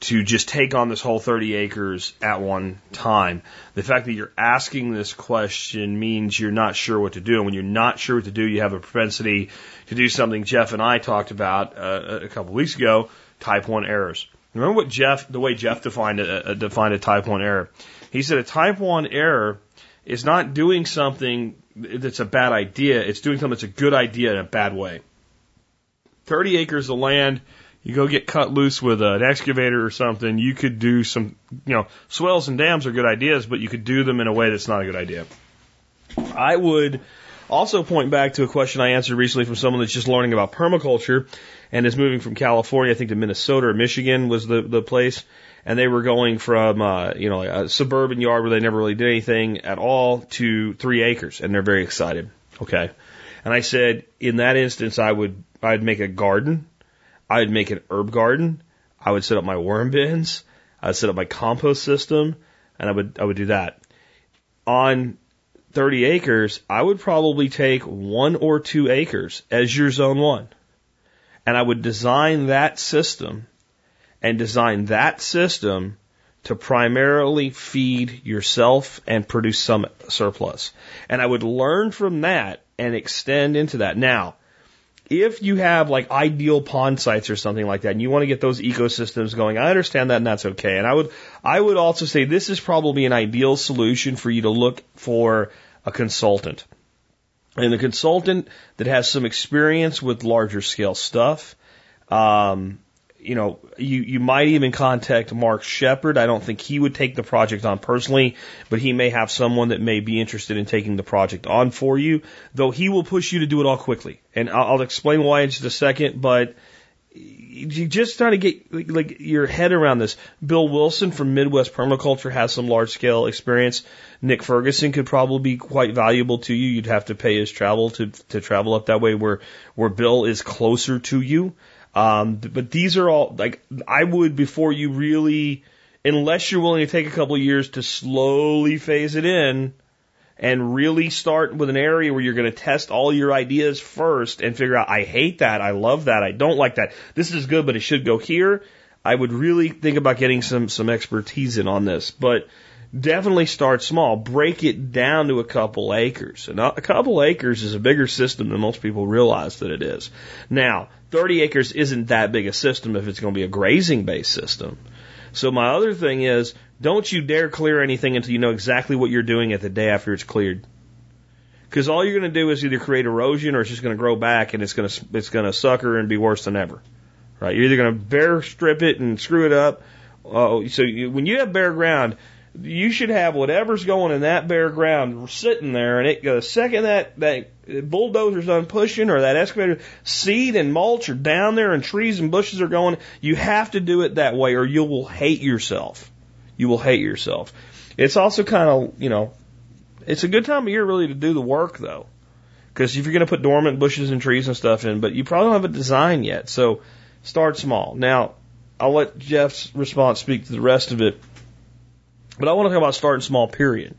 to just take on this whole thirty acres at one time. The fact that you're asking this question means you're not sure what to do. And when you're not sure what to do, you have a propensity to do something Jeff and I talked about uh, a couple weeks ago, type one errors. Remember what Jeff, the way Jeff defined a, a, defined a type one error? He said a type one error is not doing something that's a bad idea. It's doing something that's a good idea in a bad way. thirty acres of land, you go get cut loose with an excavator or something, you could do some, you know, swells and dams are good ideas, but you could do them in a way that's not a good idea. I would Also point back to a question I answered recently from someone that's just learning about permaculture and is moving from California, I think, to Minnesota or Michigan was the, the place. And they were going from, uh, you know, a suburban yard where they never really did anything at all to three acres. And they're very excited. Okay. And I said, in that instance, I would, I'd make a garden. I would make an herb garden. I would set up my worm bins. I would set up my compost system. And I would, I would do that. On thirty acres, I would probably take one or two acres as your zone one. And I would design that system. And design that system to primarily feed yourself and produce some surplus. And I would learn from that and extend into that. Now, if you have like ideal pond sites or something like that and you want to get those ecosystems going, I understand that and that's okay. And I would, I would also say this is probably an ideal solution for you to look for a consultant. And a consultant that has some experience with larger scale stuff, um, You know, you, you might even contact Mark Shepard. I don't think he would take the project on personally, but he may have someone that may be interested in taking the project on for you, though he will push you to do it all quickly. And I'll, I'll explain why in just a second, but you just try to get like, like your head around this. Bill Wilson from Midwest Permaculture has some large scale experience. Nick Ferguson could probably be quite valuable to you. You'd have to pay his travel to, to travel up that way where, where Bill is closer to you. Um, but these are all, like, I would, before you really, unless you're willing to take a couple of years to slowly phase it in and really start with an area where you're going to test all your ideas first and figure out, I hate that, I love that, I don't like that, this is good, but it should go here. I would really think about getting some, some expertise in on this, but definitely start small. Break it down to a couple acres. And a couple acres is a bigger system than most people realize that it is. Now, thirty acres isn't that big a system if it's going to be a grazing-based system. So my other thing is, don't you dare clear anything until you know exactly what you're doing at the day after it's cleared. Because all you're going to do is either create erosion or it's just going to grow back and it's going to it's going to sucker and be worse than ever. Right? You're either going to bare strip it and screw it up. Uh, so you, when you have bare ground, you should have whatever's going in that bare ground sitting there, and it, the second that, that bulldozer's done pushing or that excavator, seed and mulch are down there and trees and bushes are going. You have to do it that way or you will hate yourself. You will hate yourself. It's also kind of, you know, it's a good time of year really to do the work though. Because if you're going to put dormant bushes and trees and stuff in, but you probably don't have a design yet. So start small. Now, I'll let Jeff's response speak to the rest of it. But I want to talk about starting small, period.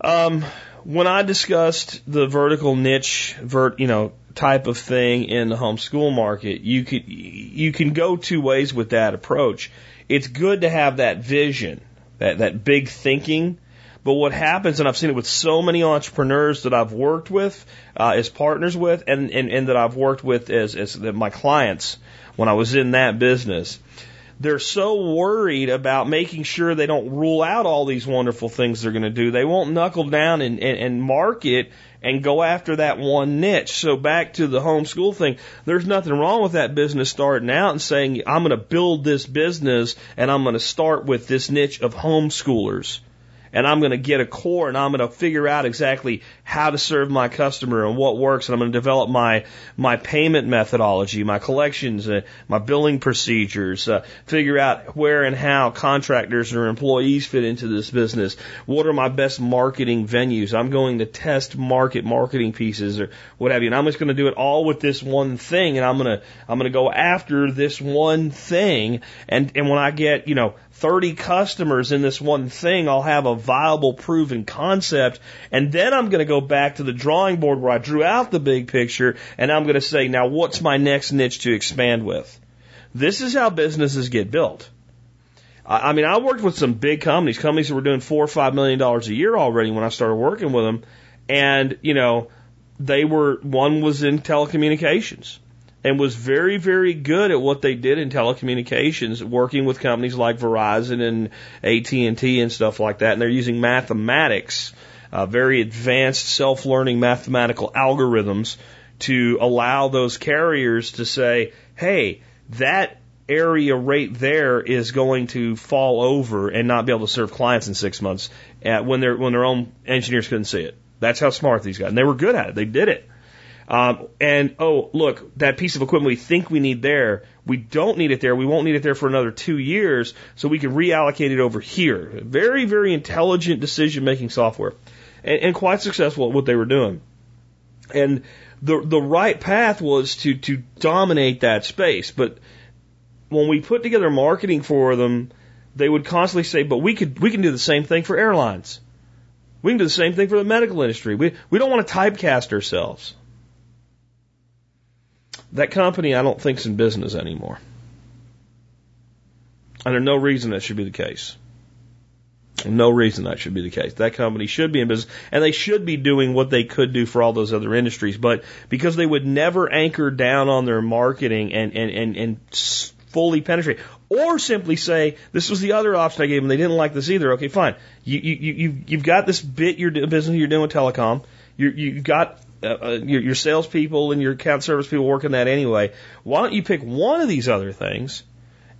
Um, when I discussed the vertical niche, vert, you know, type of thing in the homeschool market, you could, you can go two ways with that approach. It's good to have that vision, that, that big thinking. But what happens, and I've seen it with so many entrepreneurs that I've worked with, uh, as partners with, and, and, and that I've worked with as, as my clients when I was in that business. They're so worried about making sure they don't rule out all these wonderful things they're going to do. They won't knuckle down and, and, and market and go after that one niche. So back to the homeschool thing, there's nothing wrong with that business starting out and saying, I'm going to build this business and I'm going to start with this niche of homeschoolers. And I'm going to get a core and I'm going to figure out exactly how to serve my customer and what works. And I'm going to develop my, my payment methodology, my collections, uh, my billing procedures, uh, figure out where and how contractors or employees fit into this business. What are my best marketing venues? I'm going to test market marketing pieces or what have you. And I'm just going to do it all with this one thing. And I'm going to, I'm going to go after this one thing. And, and when I get, you know, thirty customers in this one thing, I'll have a viable, proven concept, and then I'm going to go back to the drawing board where I drew out the big picture, and I'm going to say, now what's my next niche to expand with? This is how businesses get built. I, I mean, I worked with some big companies, companies that were doing four or five million dollars a year already when I started working with them, and, you know, they were, one was in telecommunications. And was very, very good at what they did in telecommunications, working with companies like Verizon and A T and T and stuff like that. And they're using mathematics, uh, very advanced self-learning mathematical algorithms to allow those carriers to say, hey, that area right there is going to fall over and not be able to serve clients in six months uh, when, when their own engineers couldn't see it. That's how smart these guys. And they were good at it. They did it. Um, and, oh, look, that piece of equipment we think we need there, we don't need it there. We won't need it there for another two years, so we can reallocate it over here. Very, very intelligent decision-making software, and, and quite successful at what they were doing. And the the right path was to, to dominate that space. But when we put together marketing for them, they would constantly say, but we could we can do the same thing for airlines. We can do the same thing for the medical industry. We we don't want to typecast ourselves. That company, I don't think, is in business anymore. And there's no reason that should be the case. No reason that should be the case. That company should be in business, and they should be doing what they could do for all those other industries. But because they would never anchor down on their marketing and, and, and, and fully penetrate, or simply say, this was the other option I gave them, they didn't like this either. Okay, fine. You, you, you, you've got this bit you're doing, business you're doing with telecom. You, you've got... Uh, your, your salespeople and your account service people working that anyway. Why don't you pick one of these other things,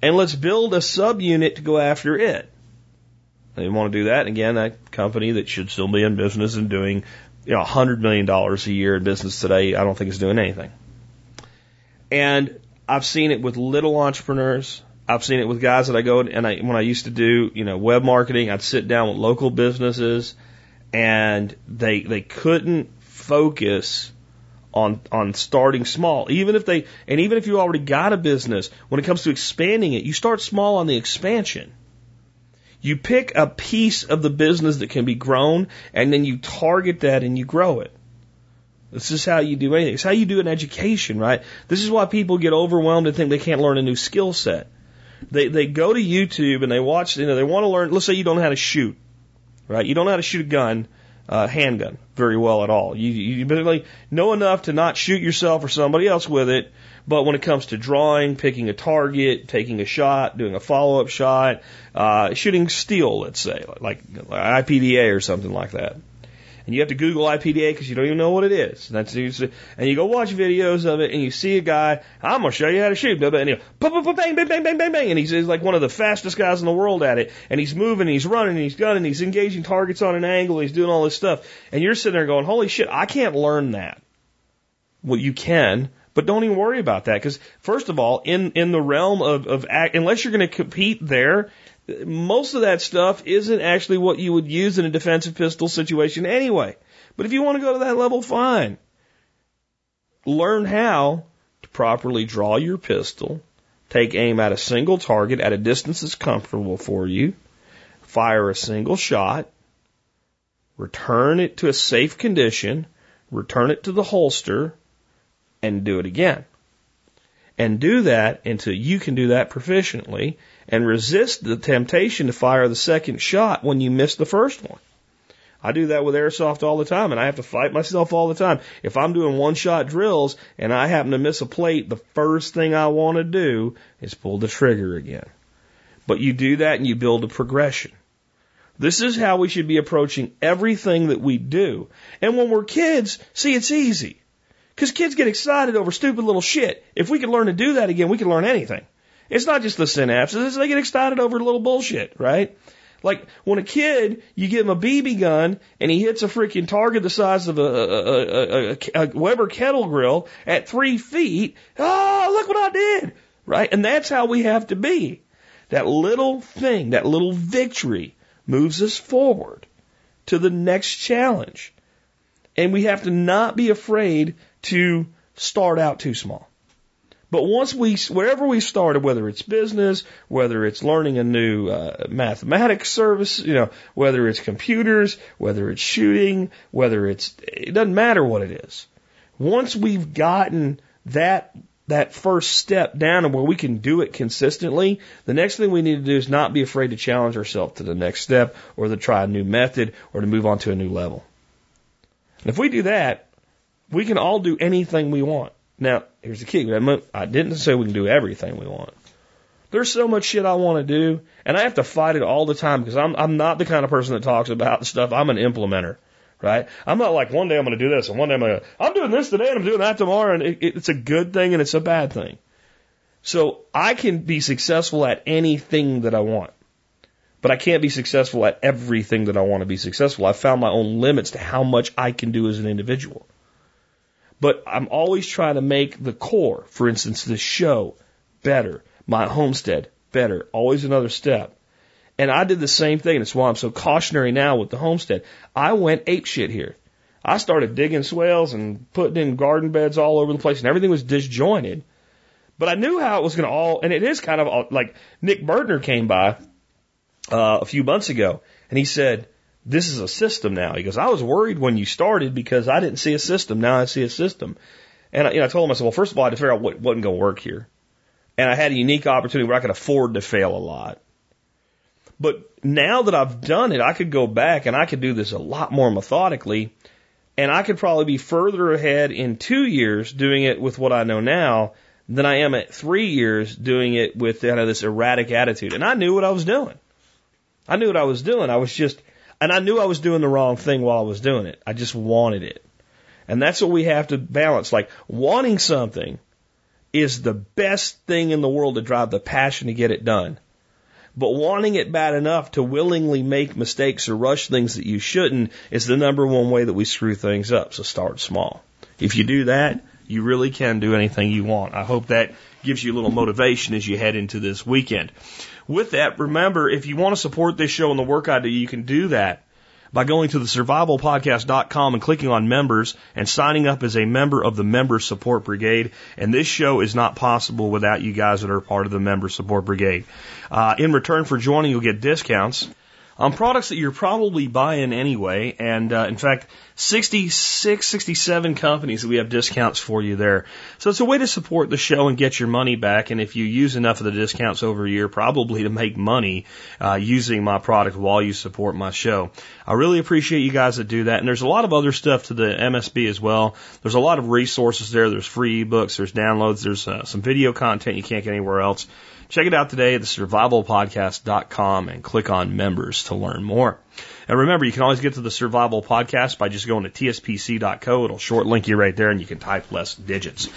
and let's build a subunit to go after it? They want to do that. And again, that company that should still be in business and doing, you know, one hundred million dollars a year in business today, I don't think is doing anything. And I've seen it with little entrepreneurs. I've seen it with guys that I go and I, when I used to do, you know, web marketing, I'd sit down with local businesses, and they they couldn't focus on on starting small. Even if they and even if you already got a business, when it comes to expanding it, you start small on the expansion. You pick a piece of the business that can be grown, and then you target that and you grow it. This is how you do anything. It's how you do an education, right? This is why people get overwhelmed and think they can't learn a new skill set. They they go to YouTube and they watch, you know, they want to learn. Let's say you don't know how to shoot, right? You don't know how to shoot a gun. Uh, handgun very well at all. You, you basically know enough to not shoot yourself or somebody else with it, but when it comes to drawing, picking a target, taking a shot, doing a follow-up shot, uh, shooting steel, let's say, like, like I P D A or something like that. And you have to Google I P D A because you don't even know what it is. And, that's, and you go watch videos of it, and you see a guy, I'm going to show you how to shoot. And he'll bang, bang, bang, bang, bang, bang. And he's, he's like one of the fastest guys in the world at it. And he's moving, and he's running, and he's gunning, and he's engaging targets on an angle, and he's doing all this stuff. And you're sitting there going, holy shit, I can't learn that. Well, you can, but don't even worry about that. Because, first of all, in, in the realm of, of act, unless you're going to compete there, most of that stuff isn't actually what you would use in a defensive pistol situation anyway. But if you want to go to that level, fine. Learn how to properly draw your pistol, take aim at a single target at a distance that's comfortable for you, fire a single shot, return it to a safe condition, return it to the holster, and do it again. And do that until you can do that proficiently, and resist the temptation to fire the second shot when you miss the first one. I do that with airsoft all the time, and I have to fight myself all the time. If I'm doing one-shot drills and I happen to miss a plate, the first thing I want to do is pull the trigger again. But you do that and you build a progression. This is how we should be approaching everything that we do. And when we're kids, see, it's easy. Because kids get excited over stupid little shit. If we could learn to do that again, we could learn anything. It's not just the synapses, it's they get excited over little bullshit, right? Like, when a kid, you give him a B B gun, and he hits a freaking target the size of a, a, a, a, a Weber kettle grill at three feet, oh, look what I did, right? And that's how we have to be. That little thing, that little victory moves us forward to the next challenge. And we have to not be afraid to start out too small. But once we, wherever we started, whether it's business, whether it's learning a new uh, mathematics service, you know, whether it's computers, whether it's shooting, whether it's, it doesn't matter what it is. Once we've gotten that that first step down and where we can do it consistently, the next thing we need to do is not be afraid to challenge ourselves to the next step, or to try a new method, or to move on to a new level. And if we do that, we can all do anything we want. Now, here's the key. I didn't say we can do everything we want. There's so much shit I want to do, and I have to fight it all the time because I'm I'm not the kind of person that talks about stuff. I'm an implementer, right? I'm not like, one day I'm going to do this, and one day I'm going to, I'm doing this today, and I'm doing that tomorrow, and it, it's a good thing, and it's a bad thing. So I can be successful at anything that I want. But I can't be successful at everything that I want to be successful. I've found my own limits to how much I can do as an individual. But I'm always trying to make the core, for instance, this show, better. My homestead, better. Always another step. And I did the same thing, and it's why I'm so cautionary now with the homestead. I went apeshit here. I started digging swales and putting in garden beds all over the place, and everything was disjointed. But I knew how it was going to all, and it is kind of like Nick Bergner came by uh, a few months ago, and he said, this is a system now. He goes, I was worried when you started because I didn't see a system. Now I see a system. And I, you know, I told him, I said, well, first of all, I had to figure out what wasn't going to work here. And I had a unique opportunity where I could afford to fail a lot. But now that I've done it, I could go back and I could do this a lot more methodically. And I could probably be further ahead in two years doing it with what I know now than I am at three years doing it with kind of this erratic attitude. And I knew what I was doing. I knew what I was doing. I was just, and I knew I was doing the wrong thing while I was doing it. I just wanted it. And that's what we have to balance. Like, wanting something is the best thing in the world to drive the passion to get it done. But wanting it bad enough to willingly make mistakes or rush things that you shouldn't is the number one way that we screw things up. So start small. If you do that, you really can do anything you want. I hope that gives you a little motivation as you head into this weekend. With that, remember, if you want to support this show and the work I do, you can do that by going to the survival podcast dot com and clicking on members and signing up as a member of the Member Support Brigade. And this show is not possible without you guys that are part of the Member Support Brigade. Uh, in return for joining, you'll get discounts on products that you're probably buying anyway. And uh, in fact, sixty-six, sixty-seven companies that we have discounts for you there. So it's a way to support the show and get your money back. And if you use enough of the discounts over a year, probably to make money uh, using my product while you support my show. I really appreciate you guys that do that. And there's a lot of other stuff to the M S B as well. There's a lot of resources there. There's free ebooks, there's downloads, there's uh, some video content you can't get anywhere else. Check it out today at the survival podcast dot com and click on members to learn more. And remember, you can always get to the Survival Podcast by just going to T S P C dot co. It'll short link you right there, and you can type less digits.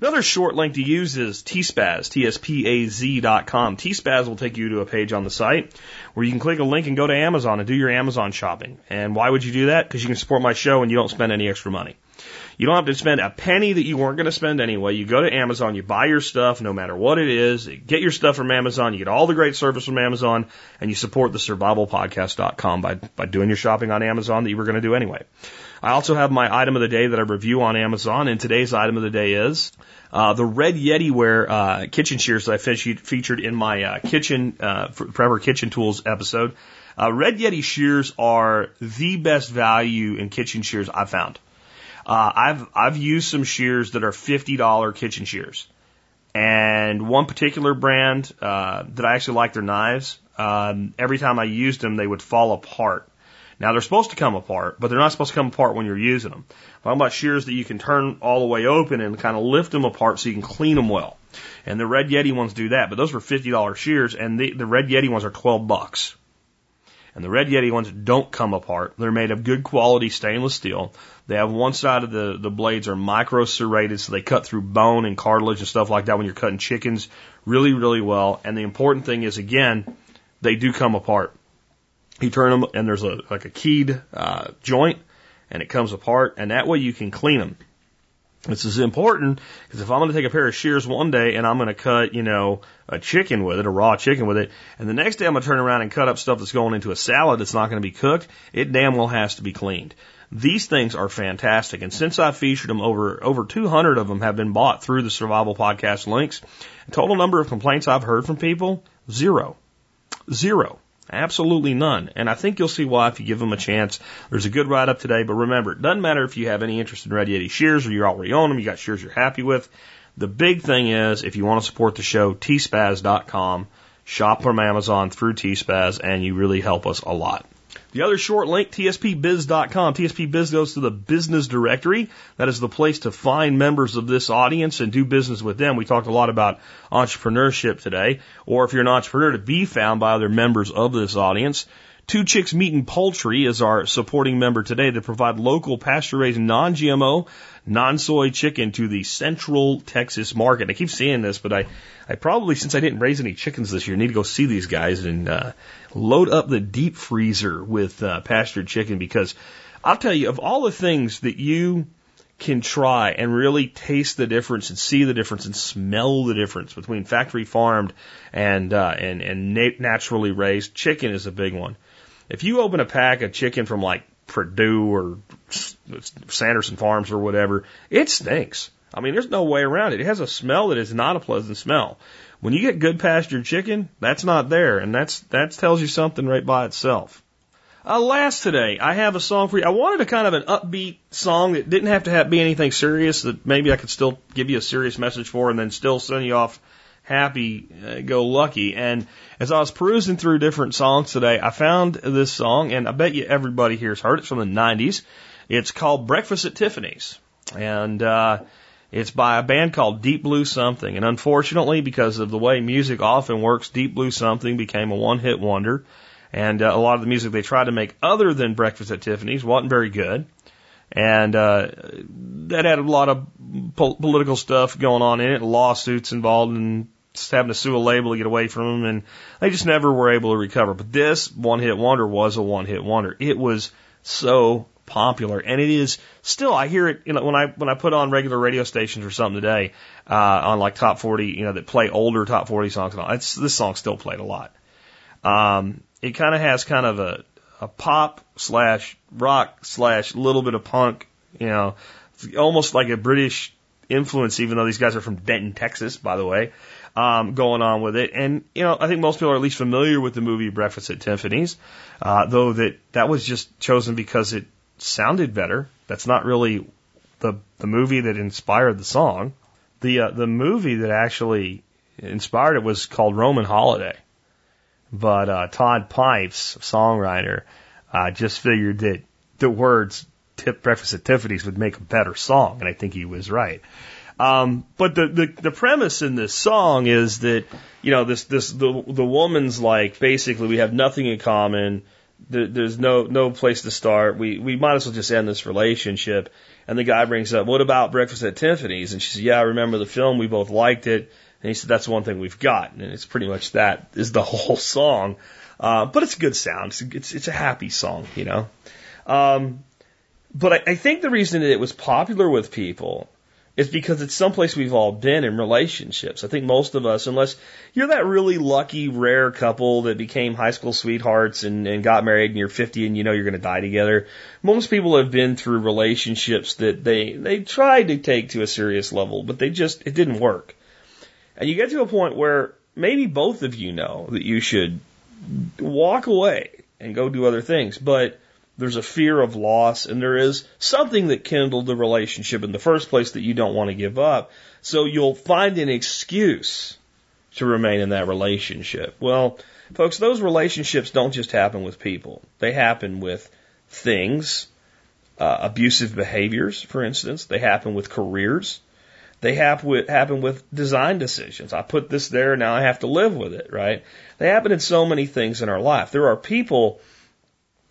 Another short link to use is T S P A Z, T S P A Z dot com. T S P A Z will take you to a page on the site where you can click a link and go to Amazon and do your Amazon shopping. And why would you do that? Because you can support my show and you don't spend any extra money. You don't have to spend a penny that you weren't going to spend anyway. You go to Amazon, you buy your stuff, no matter what it is. You get your stuff from Amazon. You get all the great service from Amazon, and you support the survival podcast dot com by, by doing your shopping on Amazon that you were going to do anyway. I also have my item of the day that I review on Amazon, and today's item of the day is uh, the Red Yeti ware uh, kitchen shears that I featured in my uh, kitchen uh, Prepper Kitchen Tools episode. Uh, Red Yeti shears are the best value in kitchen shears I've found. Uh, I've, I've used some shears that are fifty dollar kitchen shears. And one particular brand, uh, that I actually like their knives, um, every time I used them, they would fall apart. Now they're supposed to come apart, but they're not supposed to come apart when you're using them. I'm talking about shears that you can turn all the way open and kind of lift them apart so you can clean them well. And the Red Yeti ones do that, but those were fifty dollar shears, and the, the Red Yeti ones are twelve bucks. And the Red Yeti ones don't come apart. They're made of good quality stainless steel. They have one side of the, the blades are micro serrated, so they cut through bone and cartilage and stuff like that when you're cutting chickens really, really well. And the important thing is, again, they do come apart. You turn them, and there's a, like a keyed uh, joint, and it comes apart, and that way you can clean them. This is important because if I'm going to take a pair of shears one day and I'm going to cut, you know, a chicken with it, a raw chicken with it, and the next day I'm going to turn around and cut up stuff that's going into a salad that's not going to be cooked, it damn well has to be cleaned. These things are fantastic, and since I featured them, over over two hundred of them have been bought through the Survival Podcast links. The total number of complaints I've heard from people, zero. Zero. Absolutely none. And I think you'll see why if you give them a chance. There's a good write-up today, but remember, it doesn't matter if you have any interest in Red Yeti shears or you already own them, you got shears you're happy with. The big thing is, if you want to support the show, T S P A Z dot com, shop from Amazon through T S P A Z, and you really help us a lot. The other short link, T S P Biz dot com. T S P Biz goes to the business directory. That is the place to find members of this audience and do business with them. We talked a lot about entrepreneurship today, or if you're an entrepreneur, to be found by other members of this audience. Two Chicks Meat and Poultry is our supporting member today to provide local pasture-raised non-G M O, non-soy chicken to the central Texas market. I keep seeing this, but I, I probably, since I didn't raise any chickens this year, need to go see these guys and uh, load up the deep freezer with uh, pastured chicken, because I'll tell you, of all the things that you can try and really taste the difference and see the difference and smell the difference between factory farmed and uh, and and nat- naturally raised, chicken is a big one. If you open a pack of chicken from like Purdue or Sanderson Farms or whatever, it stinks. I mean, there's no way around it. It has a smell that is not a pleasant smell. When you get good pastured chicken, that's not there, and that's that tells you something right by itself. Uh, last today, I have a song for you. I wanted a kind of an upbeat song that didn't have to have, be anything serious, that maybe I could still give you a serious message for and then still send you off happy-go-lucky. Uh, and as I was perusing through different songs today, I found this song, and I bet you everybody here has heard it. It's from the nineties. It's called Breakfast at Tiffany's, and uh, it's by a band called Deep Blue Something. And unfortunately, because of the way music often works, Deep Blue Something became a one-hit wonder. And uh, a lot of the music they tried to make other than Breakfast at Tiffany's wasn't very good. And uh, that had a lot of pol- political stuff going on in it, lawsuits involved, and just having to sue a label to get away from them. And they just never were able to recover. But this one-hit wonder was a one-hit wonder. It was so popular, and it is still. I hear it, you know, when I when I put on regular radio stations or something today uh, on like Top forty, you know, that play older Top forty songs and all. It's, this song's still played a lot. Um, It kind of has kind of a, a pop slash rock slash little bit of punk, you know, it's almost like a British influence, even though these guys are from Denton, Texas, by the way, um, going on with it. And, you know, I think most people are at least familiar with the movie Breakfast at Tiffany's, uh, though that, that was just chosen because it sounded better. That's not really the, the movie that inspired the song. The, uh, the movie that actually inspired it was called Roman Holiday. But uh, Todd Pipes, songwriter, uh, just figured that the words "Tip Breakfast at Tiffany's" would make a better song, and I think he was right. Um, but the, the the premise in this song is that, you know, this this the the woman's like, basically we have nothing in common. There, there's no no place to start. We we might as well just end this relationship. And the guy brings up, "What about Breakfast at Tiffany's?" And she says, "Yeah, I remember the film. We both liked it." And he said, that's one thing we've got. And it's pretty much that is the whole song. Uh, but it's a good sound. It's, it's, it's a happy song, you know. Um, but I, I think the reason that it was popular with people is because it's someplace we've all been in relationships. I think most of us, unless you're that really lucky, rare couple that became high school sweethearts and, and got married and you're fifty and you know you're going to die together, most people have been through relationships that they, they tried to take to a serious level, but they just, it didn't work. And you get to a point where maybe both of you know that you should walk away and go do other things, but there's a fear of loss, and there is something that kindled the relationship in the first place that you don't want to give up, so you'll find an excuse to remain in that relationship. Well, folks, those relationships don't just happen with people. They happen with things, uh, abusive behaviors, for instance. They happen with careers. They happen with design decisions. I put this there, now I have to live with it, right? They happen in so many things in our life. There are people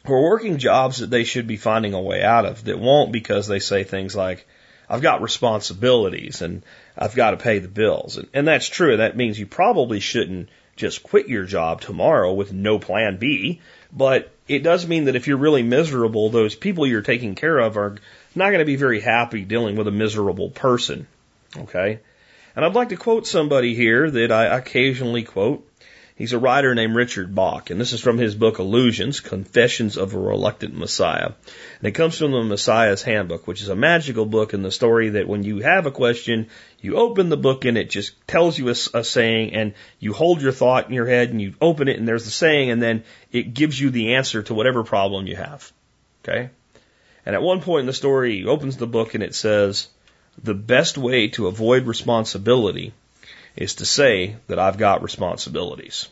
who are working jobs that they should be finding a way out of that won't, because they say things like, I've got responsibilities and I've got to pay the bills. And, and that's true. That means you probably shouldn't just quit your job tomorrow with no plan B. But it does mean that if you're really miserable, those people you're taking care of are not going to be very happy dealing with a miserable person. Okay, and I'd like to quote somebody here that I occasionally quote. He's a writer named Richard Bach, and this is from his book Illusions, Confessions of a Reluctant Messiah. And it comes from the Messiah's Handbook, which is a magical book in the story that when you have a question, you open the book and it just tells you a, a saying, and you hold your thought in your head and you open it and there's the saying, and then it gives you the answer to whatever problem you have. Okay, and at one point in the story, he opens the book and it says, the best way to avoid responsibility is to say that I've got responsibilities.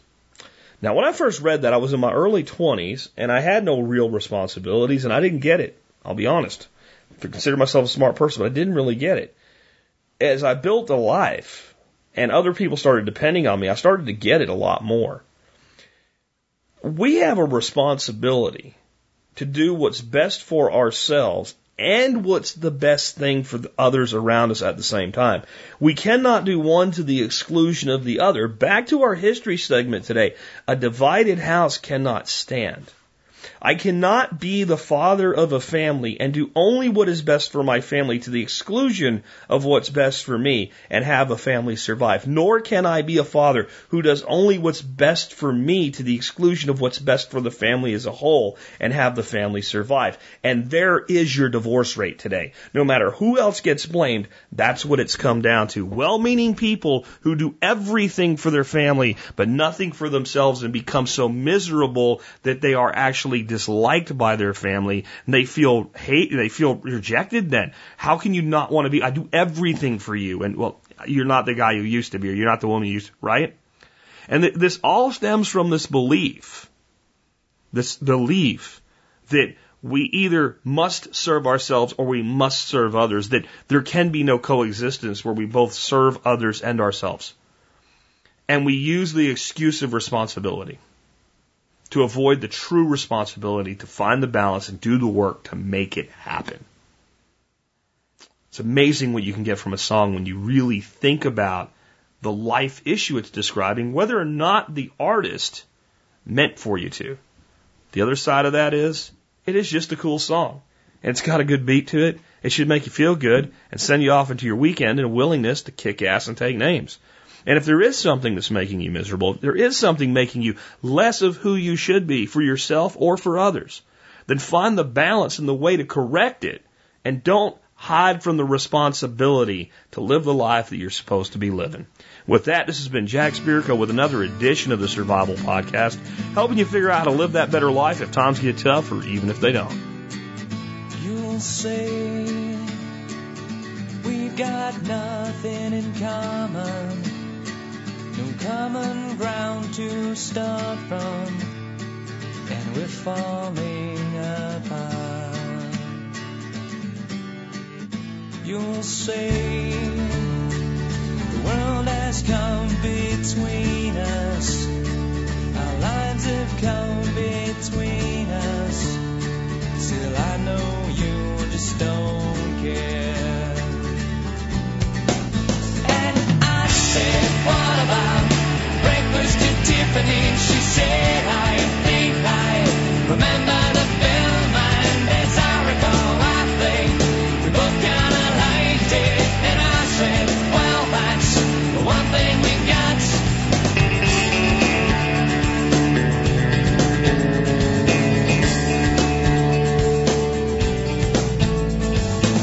Now, when I first read that, I was in my early twenties, and I had no real responsibilities, and I didn't get it. I'll be honest. I consider myself a smart person, but I didn't really get it. As I built a life, and other people started depending on me, I started to get it a lot more. we have a responsibility to do what's best for ourselves and what's the best thing for the others around us at the same time. We cannot do one to the exclusion of the other. Back to our history segment today. A divided house cannot stand. I cannot be the father of a family and do only what is best for my family to the exclusion of what's best for me and have a family survive. Nor can I be a father who does only what's best for me to the exclusion of what's best for the family as a whole and have the family survive. And there is your divorce rate today. No matter who else gets blamed, that's what it's come down to. Well-meaning people who do everything for their family but nothing for themselves and become so miserable that they are actually disliked by their family, and they feel hate, they feel rejected then. How can you not want to be, I do everything for you, and well, you're not the guy you used to be, or you're not the woman you used to, right? And th- this all stems from this belief, this belief that we either must serve ourselves or we must serve others, that there can be no coexistence where we both serve others and ourselves. And we use the excuse of responsibility to avoid the true responsibility to find the balance and do the work to make it happen. It's amazing what you can get from a song when you really think about the life issue it's describing, whether or not the artist meant for you to. The other side of that is, it is just a cool song. And it's got a good beat to it. It should make you feel good and send you off into your weekend in a willingness to kick ass and take names. And if there is something that's making you miserable, if there is something making you less of who you should be for yourself or for others, then find the balance and the way to correct it, and don't hide from the responsibility to live the life that you're supposed to be living. With that, this has been Jack Spirko with another edition of the Survival Podcast, helping you figure out how to live that better life if times get tough or even if they don't. You'll say we've got nothing in common. No common ground to start from, and we're falling apart. You'll say the world has come between us, our lives have come between us. Still, I know you just don't care. And I said, what about breakfast at Tiffany's? She said, I think I remember the film, and as I recall, I think we both kind of liked it. And I said, well, that's the one thing we got.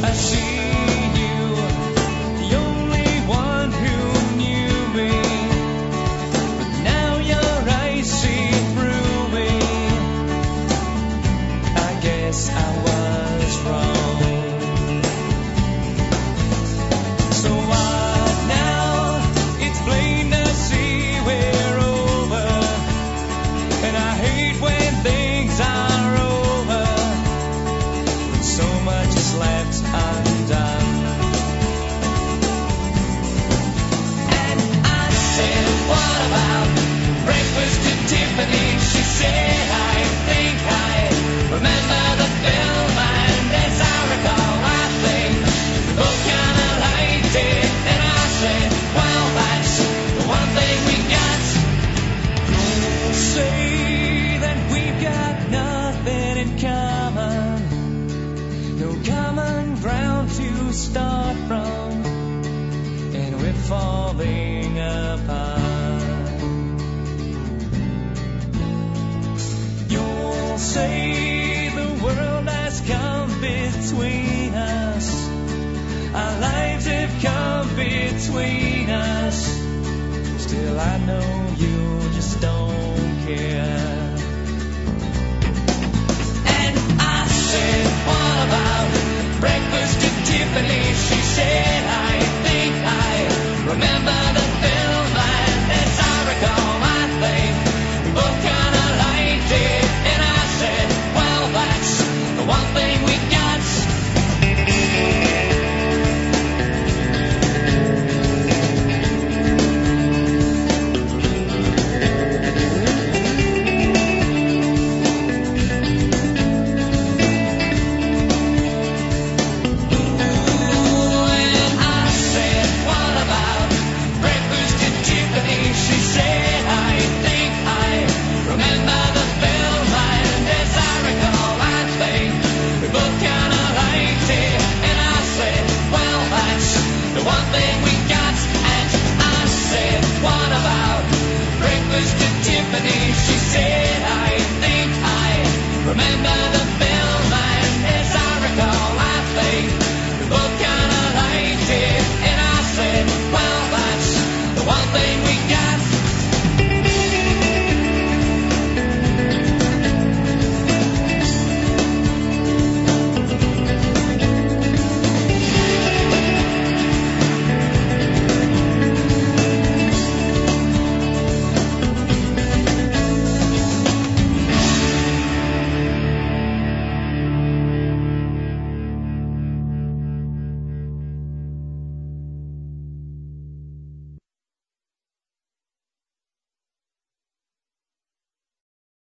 I see. Between us, still I know you.